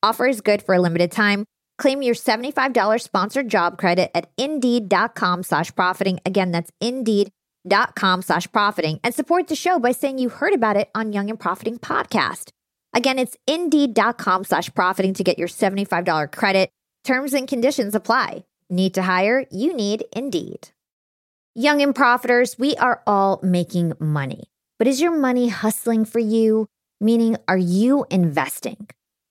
Offer is good for a limited time. Claim your $75 sponsored job credit at Indeed.com/profiting. Again, that's Indeed.com/profiting. And support the show by saying you heard about it on Young and Profiting Podcast. Again, it's Indeed.com/profiting to get your $75 credit. Terms and conditions apply. Need to hire? You need Indeed. Young and Profiters, we are all making money. But is your money hustling for you? Meaning, are you investing?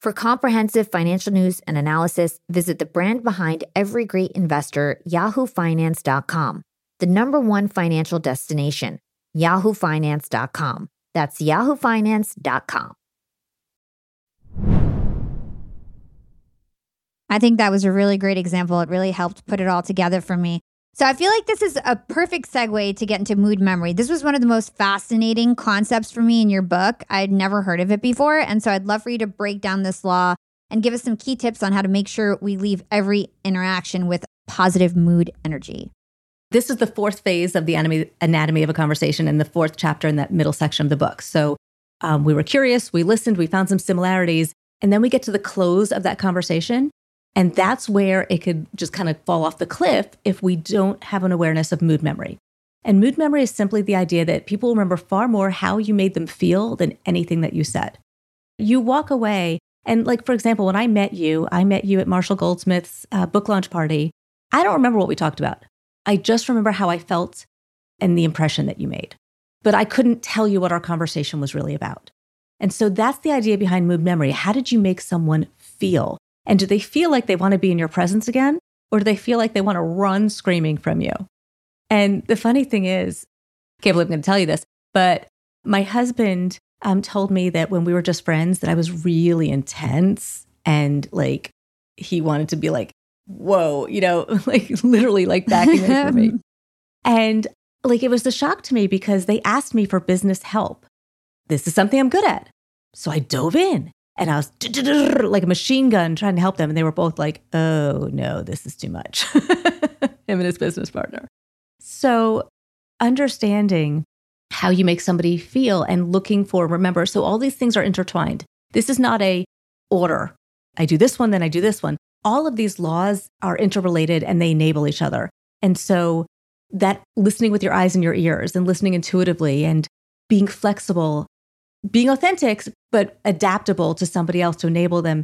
For comprehensive financial news and analysis, visit the brand behind every great investor, yahoofinance.com, the #1 financial destination, yahoofinance.com. That's yahoofinance.com. I think that was a really great example. It really helped put it all together for me. So I feel like this is a perfect segue to get into mood memory. This was one of the most fascinating concepts for me in your book. I'd never heard of it before. And so I'd love for you to break down this law and give us some key tips on how to make sure we leave every interaction with positive mood energy. This is the fourth phase of the anatomy of a conversation and the fourth chapter in that middle section of the book. So we were curious, we listened, we found some similarities, and then we get to the close of that conversation. And that's where it could just kind of fall off the cliff if we don't have an awareness of mood memory. And mood memory is simply the idea that people remember far more how you made them feel than anything that you said. You walk away, and like, for example, when I met you at Marshall Goldsmith's book launch party. I don't remember what we talked about. I just remember how I felt and the impression that you made. But I couldn't tell you what our conversation was really about. And so that's the idea behind mood memory. How did you make someone feel? And do they feel like they want to be in your presence again? Or do they feel like they want to run screaming from you? And the funny thing is, I can't believe I'm going to tell you this, but my husband told me that when we were just friends, that I was really intense. And like, he wanted to be like, whoa, you know, like literally like backing away from me. And like, it was the shock to me because they asked me for business help. This is something I'm good at. So I dove in. And I was like a machine gun trying to help them. And they were both like, oh, no, this is too much. Him and his business partner. So understanding how you make somebody feel and looking for, remember, so all these things are intertwined. This is not a order. I do this one, then I do this one. All of these laws are interrelated and they enable each other. And so that listening with your eyes and your ears and listening intuitively and being flexible, being authentic, but adaptable to somebody else to enable them.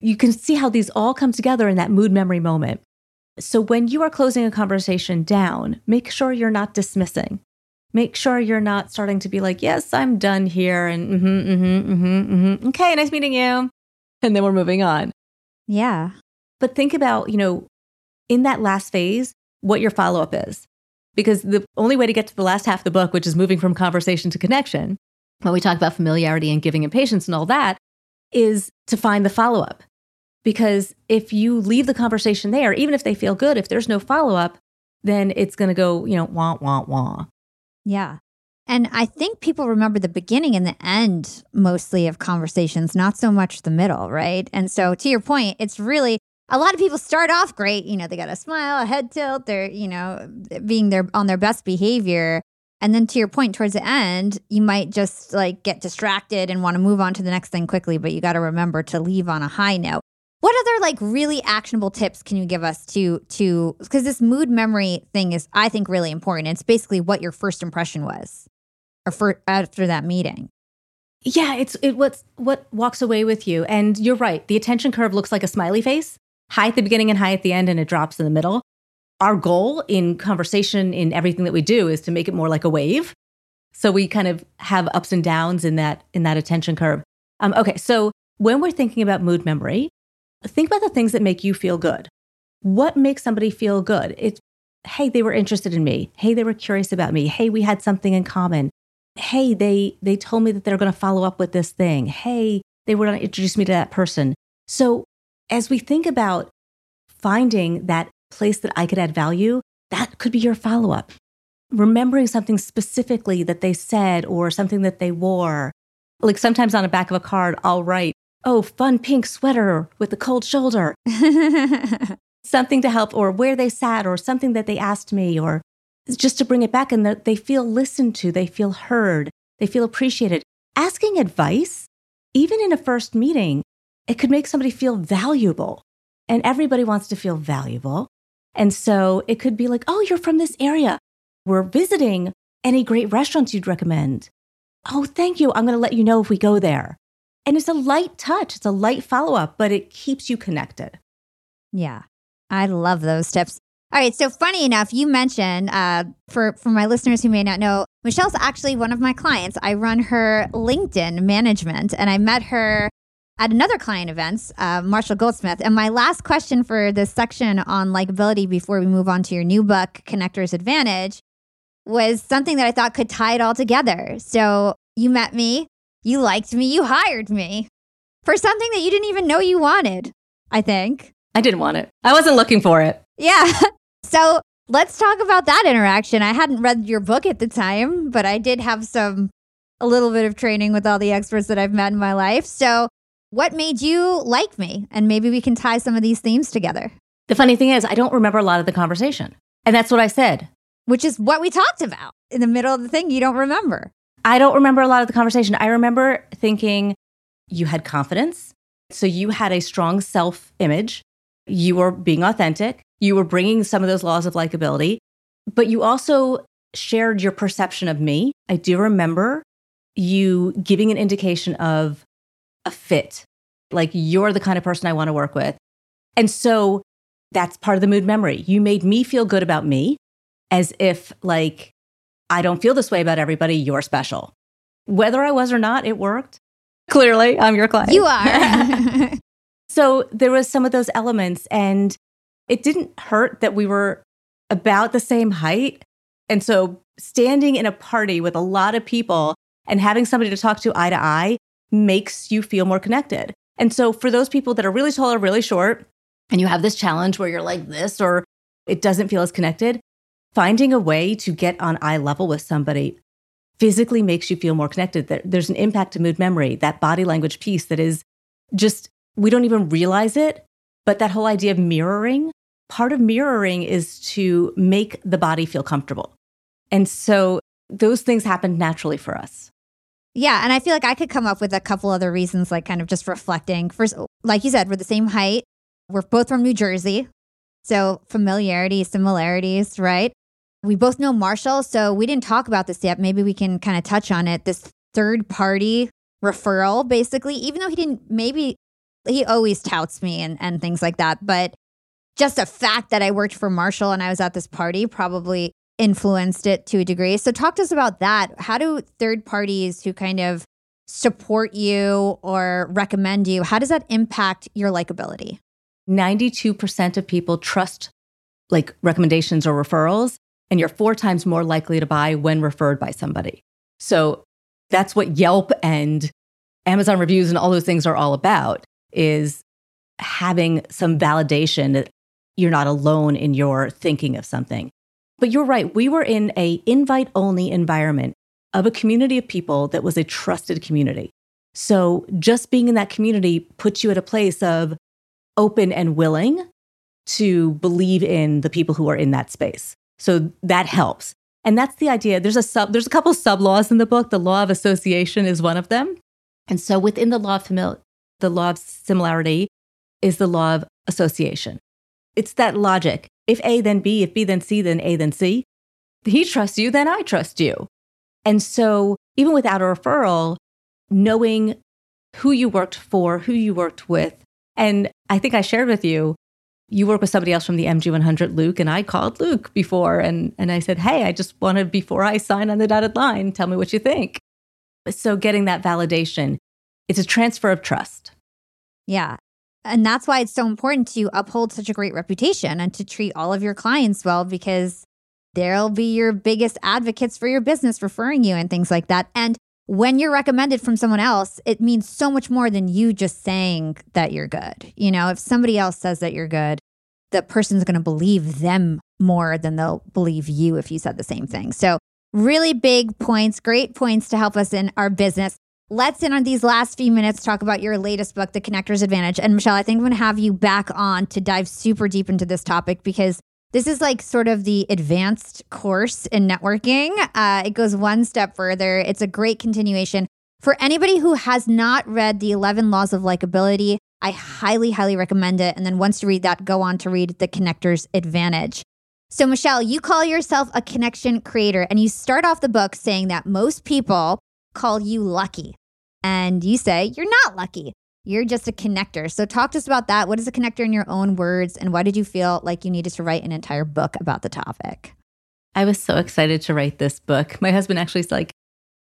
You can see how these all come together in that mood memory moment. So when you are closing a conversation down, make sure you're not dismissing. Make sure you're not starting to be like, yes, I'm done here. And okay, nice meeting you. And then we're moving on. Yeah. But think about, you know, in that last phase, what your follow-up is. Because the only way to get to the last half of the book, which is moving from conversation to connection, when we talk about familiarity and giving and patience and all that, is to find the follow-up. Because if you leave the conversation there, even if they feel good, if there's no follow-up, then it's going to go, you know, wah, wah, wah. Yeah. And I think people remember the beginning and the end mostly of conversations, not so much the middle, right? And so to your point, it's really, a lot of people start off great. You know, they got a smile, a head tilt, they're, you know, being their on their best behavior. And then to your point, towards the end, you might just like get distracted and want to move on to the next thing quickly, but you got to remember to leave on a high note. What other like really actionable tips can you give us to because this mood memory thing is, I think, really important. It's basically what your first impression was. For after that meeting. Yeah, it's what walks away with you. And you're right. The attention curve looks like a smiley face, high at the beginning and high at the end, and it drops in the middle. Our goal in conversation, in everything that we do, is to make it more like a wave. So we kind of have ups and downs in that attention curve. Okay, so when we're thinking about mood memory, think about the things that make you feel good. What makes somebody feel good? It's, hey, they were interested in me. Hey, they were curious about me. Hey, we had something in common. Hey, they told me that they're going to follow up with this thing. Hey, they were going to introduce me to that person. So as we think about finding that place that I could add value, that could be your follow-up. Remembering something specifically that they said or something that they wore. Like sometimes on the back of a card, I'll write, oh, fun pink sweater with the cold shoulder. Something to help, or where they sat, or something that they asked me, or just to bring it back, and they feel listened to, they feel heard, they feel appreciated. Asking advice, even in a first meeting, it could make somebody feel valuable. And everybody wants to feel valuable. And so it could be like, oh, you're from this area. We're visiting. Any great restaurants you'd recommend? Oh, thank you. I'm going to let you know if we go there. And it's a light touch. It's a light follow-up, but it keeps you connected. Yeah, I love those tips. All right. So funny enough, you mentioned for my listeners who may not know, Michelle's actually one of my clients. I run her LinkedIn management, and I met her at another client events, Marshall Goldsmith. And my last question for this section on likability before we move on to your new book, Connector's Advantage, was something that I thought could tie it all together. So you met me, you liked me, you hired me for something that you didn't even know you wanted, I think. I didn't want it. I wasn't looking for it. Yeah. So let's talk about that interaction. I hadn't read your book at the time, but I did have a little bit of training with all the experts that I've met in my life. So what made you like me? And maybe we can tie some of these themes together. The funny thing is, I don't remember a lot of the conversation. And that's what I said. Which is what we talked about in the middle of the thing. You don't remember. I don't remember a lot of the conversation. I remember thinking you had confidence. So you had a strong self-image. You were being authentic. You were bringing some of those laws of likability, but you also shared your perception of me. I do remember you giving an indication of a fit, like you're the kind of person I want to work with. And so that's part of the mood memory. You made me feel good about me, as if like, I don't feel this way about everybody, you're special. Whether I was or not, it worked. Clearly, I'm your client. You are. So there was some of those elements, and it didn't hurt that we were about the same height. And so standing in a party with a lot of people and having somebody to talk to eye to eye makes you feel more connected. And so for those people that are really tall or really short, and you have this challenge where you're like this, or it doesn't feel as connected, finding a way to get on eye level with somebody physically makes you feel more connected. There's an impact to mood memory, that body language piece that is just, we don't even realize it, but that whole idea of mirroring, part of mirroring is to make the body feel comfortable. And so those things happened naturally for us. Yeah. And I feel like I could come up with a couple other reasons, like kind of just reflecting. First, like you said, we're the same height. We're both from New Jersey. So familiarity, similarities, right? We both know Marshall. So we didn't talk about this yet. Maybe we can kind of touch on it. This third party referral, basically, even though he didn't, maybe he always touts me and things like that. But just the fact that I worked for Marshall and I was at this party probably influenced it to a degree. So talk to us about that. How do third parties who kind of support you or recommend you, how does that impact your likability? 92% of people trust like recommendations or referrals, and you're 4 times more likely to buy when referred by somebody. So that's what Yelp and Amazon reviews and all those things are all about, is having some validation that you're not alone in your thinking of something. But you're right. We were in an invite-only environment. of a community of people that was a trusted community. So just being in that community puts you at a place of open and willing to believe in the people who are in that space. So that helps. And that's the idea. There's a couple sub-laws in the book. The law of association is one of them. And so within the law of similarity is the law of association. It's that logic. If A, then B, if B, then C, then A, then C. He trusts you, then I trust you. And so even without a referral, knowing who you worked for, who you worked with, and I think I shared with you, you work with somebody else from the MG100, Luke, and I called Luke before and I said, hey, I just want to, before I sign on the dotted line, tell me what you think. So getting that validation, it's a transfer of trust. Yeah. And that's why it's so important to uphold such a great reputation and to treat all of your clients well, because they'll be your biggest advocates for your business, referring you and things like that. And when you're recommended from someone else, it means so much more than you just saying that you're good. You know, if somebody else says that you're good, the person's going to believe them more than they'll believe you if you said the same thing. So really big points, great points to help us in our business. Let's end on these last few minutes, talk about your latest book, The Connector's Advantage. And Michelle, I think I'm going to have you back on to dive super deep into this topic because this is like sort of the advanced course in networking. It goes one step further. It's a great continuation. For anybody who has not read The 11 Laws of Likability, I highly, highly recommend it. And then once you read that, go on to read The Connector's Advantage. So Michelle, you call yourself a connection creator, and you start off the book saying that most people call you lucky. And you say, you're not lucky. You're just a connector. So talk to us about that. What is a connector in your own words? And why did you feel like you needed to write an entire book about the topic? I was so excited to write this book. My husband actually is like,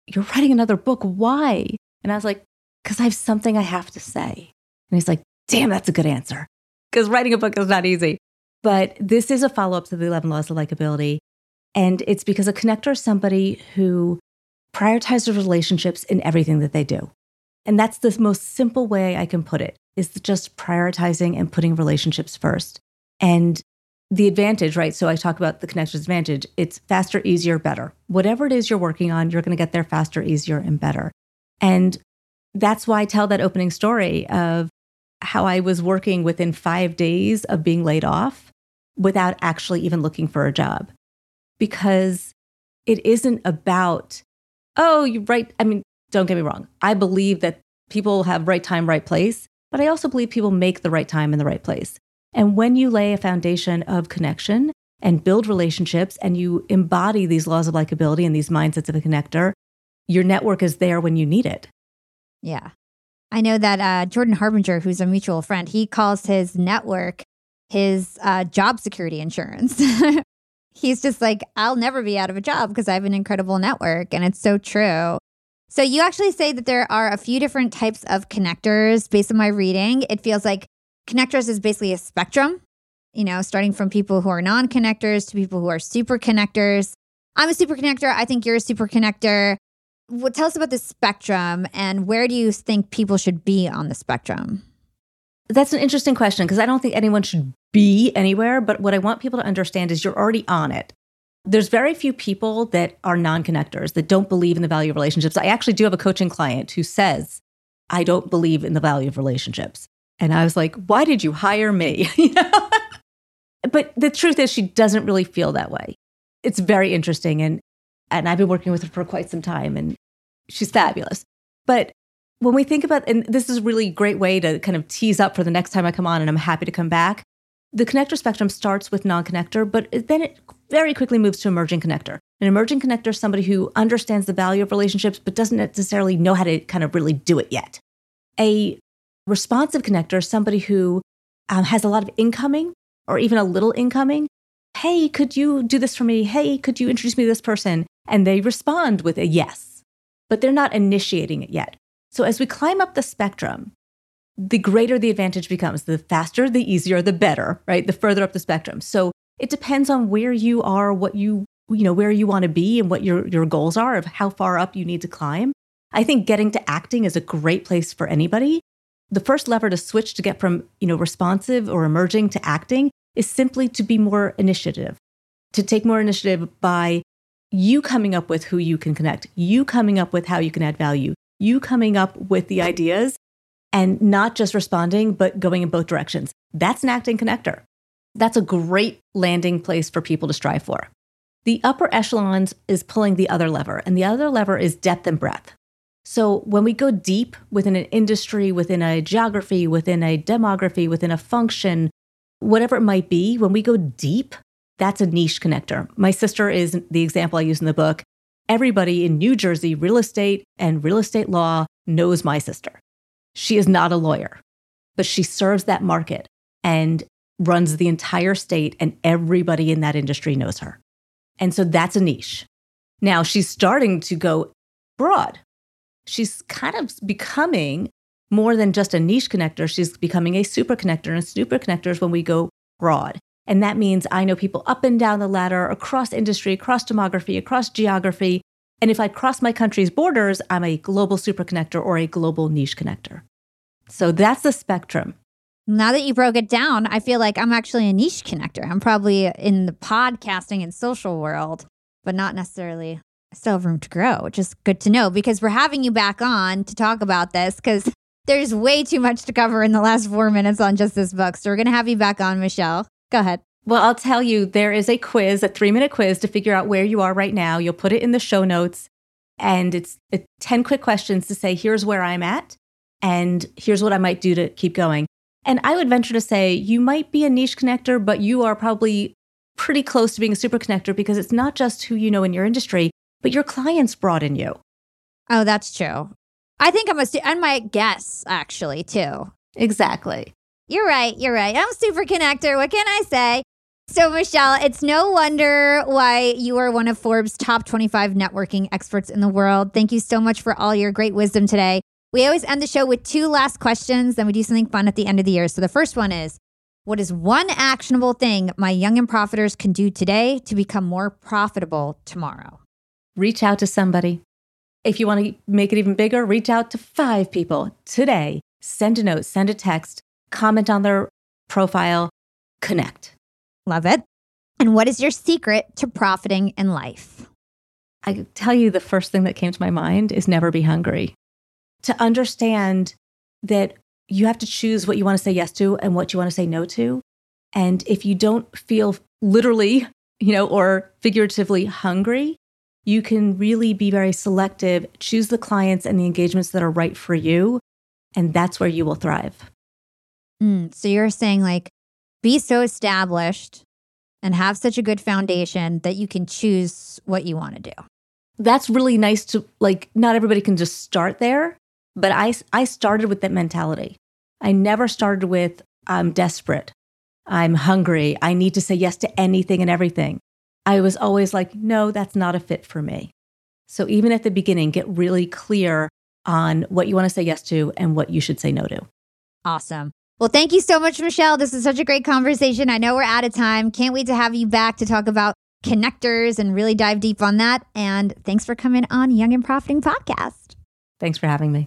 you're writing another book. Why? And I was like, because I have something I have to say. And he's like, damn, that's a good answer. Because writing a book is not easy. But this is a follow-up to the 11 Laws of Likability. And it's because a connector is somebody who prioritizes relationships in everything that they do. And that's the most simple way I can put it, is just prioritizing and putting relationships first. And the advantage, right? So I talk about the Connector's Advantage. It's faster, easier, better. Whatever it is you're working on, you're going to get there faster, easier, and better. And that's why I tell that opening story of how I was working within 5 days of being laid off without actually even looking for a job. Because it isn't about, oh, you write, I mean, don't get me wrong. I believe that people have right time, right place, but I also believe people make the right time in the right place. And when you lay a foundation of connection and build relationships and you embody these laws of likability and these mindsets of a connector, your network is there when you need it. Yeah. I know that Jordan Harbinger, who's a mutual friend, he calls his network his job security insurance. He's just like, I'll never be out of a job because I have an incredible network. And it's so true. So you actually say that there are a few different types of connectors. Based on my reading, it feels like connectors is basically a spectrum, you know, starting from people who are non-connectors to people who are super connectors. I'm a super connector. I think you're a super connector. Well, tell us about the spectrum and where do you think people should be on the spectrum? That's an interesting question because I don't think anyone should be anywhere. But what I want people to understand is you're already on it. There's very few people that are non-connectors, that don't believe in the value of relationships. I actually do have a coaching client who says, I don't believe in the value of relationships. And I was like, why did you hire me? You know? But the truth is she doesn't really feel that way. It's very interesting. And I've been working with her for quite some time and she's fabulous. But when we think about, and this is really a great way to kind of tease up for the next time I come on, and I'm happy to come back. The connector spectrum starts with non-connector, but then it very quickly moves to emerging connector. An emerging connector is somebody who understands the value of relationships, but doesn't necessarily know how to kind of really do it yet. A responsive connector is somebody who has a lot of incoming or even a little incoming. Hey, could you do this for me? Hey, could you introduce me to this person? And they respond with a yes, but they're not initiating it yet. So as we climb up the spectrum, the greater the advantage becomes, the faster, the easier, the better, right? The further up the spectrum. So it depends on where you are, what you know, where you want to be and what your goals are of how far up you need to climb. I think getting to acting is a great place for anybody. The first lever to switch to get from, you know, responsive or emerging to acting is simply to be more initiative, to take more initiative by you coming up with who you can connect, you coming up with how you can add value, you coming up with the ideas and not just responding, but going in both directions. That's an acting connector. That's a great landing place for people to strive for. The upper echelons is pulling the other lever, and the other lever is depth and breadth. So when we go deep within an industry, within a geography, within a demography, within a function, whatever it might be, when we go deep, that's a niche connector. My sister is the example I use in the book. Everybody in New Jersey, real estate and real estate law knows my sister. She is not a lawyer, but she serves that market and runs the entire state, and everybody in that industry knows her. And so that's a niche. Now she's starting to go broad. She's kind of becoming more than just a niche connector. She's becoming a super connector, and super connectors when we go broad. And that means I know people up and down the ladder, across industry, across demography, across geography. And if I cross my country's borders, I'm a global super connector or a global niche connector. So that's the spectrum. Now that you broke it down, I feel like I'm actually a niche connector. I'm probably in the podcasting and social world, but not necessarily. I still have room to grow, which is good to know, because we're having you back on to talk about this because there's way too much to cover in the last 4 minutes on just this book. So we're going to have you back on, Michelle. Go ahead. Well, I'll tell you, there is a quiz, a 3-minute quiz to figure out where you are right now. You'll put it in the show notes, and it's 10 quick questions to say, here's where I'm at, and here's what I might do to keep going. And I would venture to say you might be a niche connector, but you are probably pretty close to being a super connector because it's not just who you know in your industry, but your clients brought in you. Oh, that's true. I think I'm I might guess actually too. Exactly. You're right. You're right. I'm a super connector. What can I say? So, Michelle, it's no wonder why you are one of Forbes' top 25 networking experts in the world. Thank you so much for all your great wisdom today. We always end the show with two last questions, then we do something fun at the end of the year. So the first one is, what is one actionable thing my young and profiters can do today to become more profitable tomorrow? Reach out to somebody. If you want to make it even bigger, reach out to 5 people today. Send a note, send a text, comment on their profile, connect. Love it. And what is your secret to profiting in life? I can tell you the first thing that came to my mind is never be hungry. To understand that you have to choose what you want to say yes to and what you want to say no to. And if you don't feel literally, or figuratively hungry, you can really be very selective, choose the clients and the engagements that are right for you. And that's where you will thrive. So you're saying be so established and have such a good foundation that you can choose what you want to do. That's really nice to not everybody can just start there. But I started with that mentality. I never started with, I'm desperate, I'm hungry, I need to say yes to anything and everything. I was always no, that's not a fit for me. So even at the beginning, get really clear on what you want to say yes to and what you should say no to. Awesome. Well, thank you so much, Michelle. This is such a great conversation. I know we're out of time. Can't wait to have you back to talk about connectors and really dive deep on that. And thanks for coming on Young and Profiting Podcast. Thanks for having me.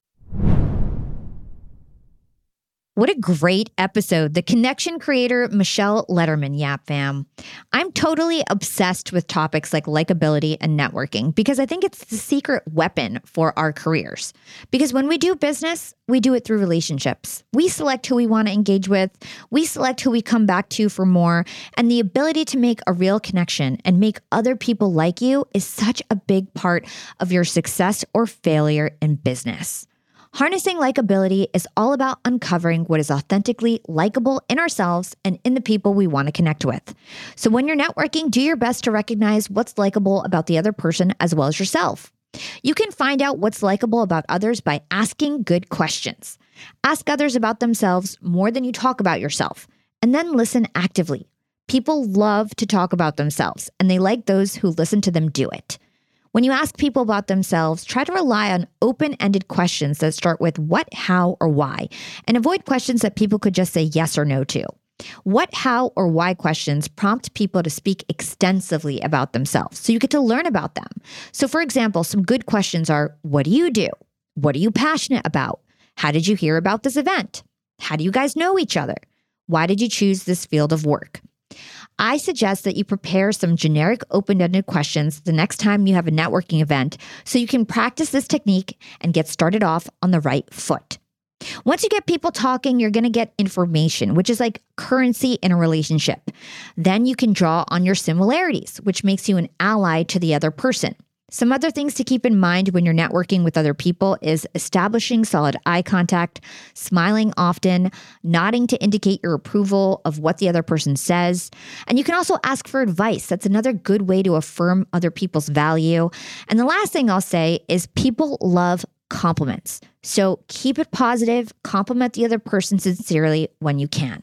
What a great episode. The connection creator, Michelle Letterman, Yap Fam. I'm totally obsessed with topics like likability and networking because I think it's the secret weapon for our careers. Because when we do business, we do it through relationships. We select who we want to engage with. We select who we come back to for more. And the ability to make a real connection and make other people like you is such a big part of your success or failure in business. Harnessing likability is all about uncovering what is authentically likable in ourselves and in the people we want to connect with. So when you're networking, do your best to recognize what's likable about the other person as well as yourself. You can find out what's likable about others by asking good questions. Ask others about themselves more than you talk about yourself, and then listen actively. People love to talk about themselves, and they like those who listen to them do it. When you ask people about themselves, try to rely on open-ended questions that start with what, how, or why, and avoid questions that people could just say yes or no to. What, how, or why questions prompt people to speak extensively about themselves, so you get to learn about them. So for example, some good questions are, what do you do? What are you passionate about? How did you hear about this event? How do you guys know each other? Why did you choose this field of work? I suggest that you prepare some generic open-ended questions the next time you have a networking event so you can practice this technique and get started off on the right foot. Once you get people talking, you're going to get information, which is like currency in a relationship. Then you can draw on your similarities, which makes you an ally to the other person. Some other things to keep in mind when you're networking with other people is establishing solid eye contact, smiling often, nodding to indicate your approval of what the other person says. And you can also ask for advice. That's another good way to affirm other people's value. And the last thing I'll say is people love compliments. So keep it positive, compliment the other person sincerely when you can.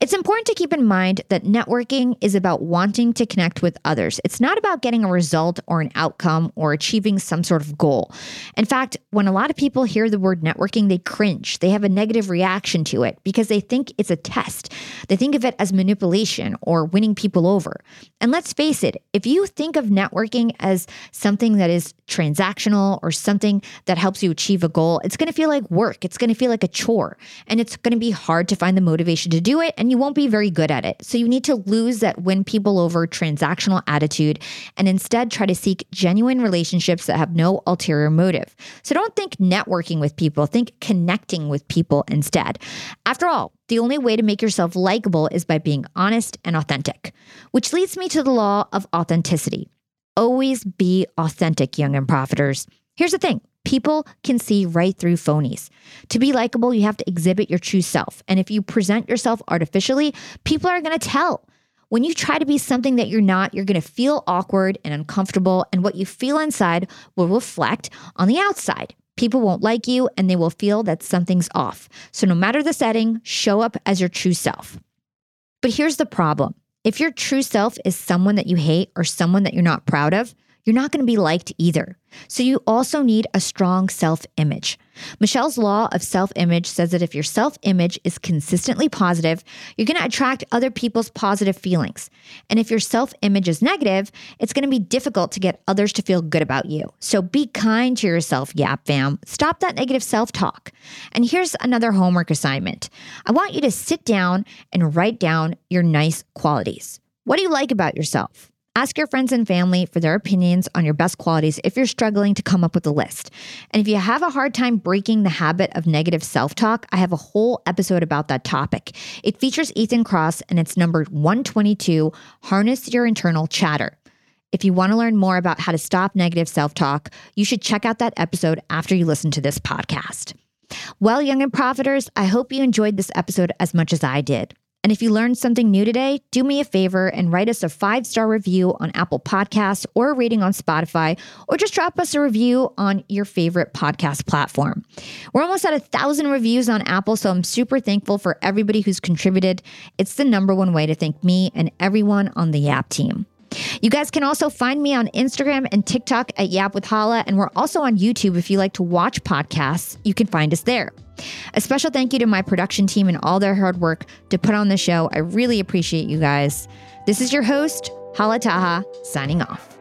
It's important to keep in mind that networking is about wanting to connect with others. It's not about getting a result or an outcome or achieving some sort of goal. In fact, when a lot of people hear the word networking, they cringe. They have a negative reaction to it because they think it's a test. They think of it as manipulation or winning people over. And let's face it, if you think of networking as something that is transactional or something that helps you achieve a goal, it's going to feel like work. It's going to feel like a chore. And it's going to be hard to find the motivation to do it. And you won't be very good at it. So you need to lose that win people over transactional attitude and instead try to seek genuine relationships that have no ulterior motive. So don't think networking with people, think connecting with people instead. After all, the only way to make yourself likable is by being honest and authentic, which leads me to the law of authenticity. Always be authentic, young and profiters. Here's the thing. People can see right through phonies. To be likable, you have to exhibit your true self. And if you present yourself artificially, people are going to tell. When you try to be something that you're not, you're going to feel awkward and uncomfortable. And what you feel inside will reflect on the outside. People won't like you and they will feel that something's off. So no matter the setting, show up as your true self. But here's the problem. If your true self is someone that you hate or someone that you're not proud of, you're not going to be liked either. So you also need a strong self-image. Michelle's law of self-image says that if your self-image is consistently positive, you're going to attract other people's positive feelings. And if your self-image is negative, it's going to be difficult to get others to feel good about you. So be kind to yourself, Yap Fam. Stop that negative self-talk. And here's another homework assignment. I want you to sit down and write down your nice qualities. What do you like about yourself? Ask your friends and family for their opinions on your best qualities if you're struggling to come up with a list. And if you have a hard time breaking the habit of negative self-talk, I have a whole episode about that topic. It features Ethan Cross and it's number 122, Harness Your Internal Chatter. If you want to learn more about how to stop negative self-talk, you should check out that episode after you listen to this podcast. Well, young and profiters, I hope you enjoyed this episode as much as I did. And if you learned something new today, do me a favor and write us a 5-star review on Apple Podcasts or a rating on Spotify, or just drop us a review on your favorite podcast platform. We're almost at 1,000 reviews on Apple, so I'm super thankful for everybody who's contributed. It's the number one way to thank me and everyone on the Yap team. You guys can also find me on Instagram and TikTok at Yap with Hala, and we're also on YouTube. If you like to watch podcasts, you can find us there. A special thank you to my production team and all their hard work to put on the show. I really appreciate you guys. This is your host, Hala Taha, signing off.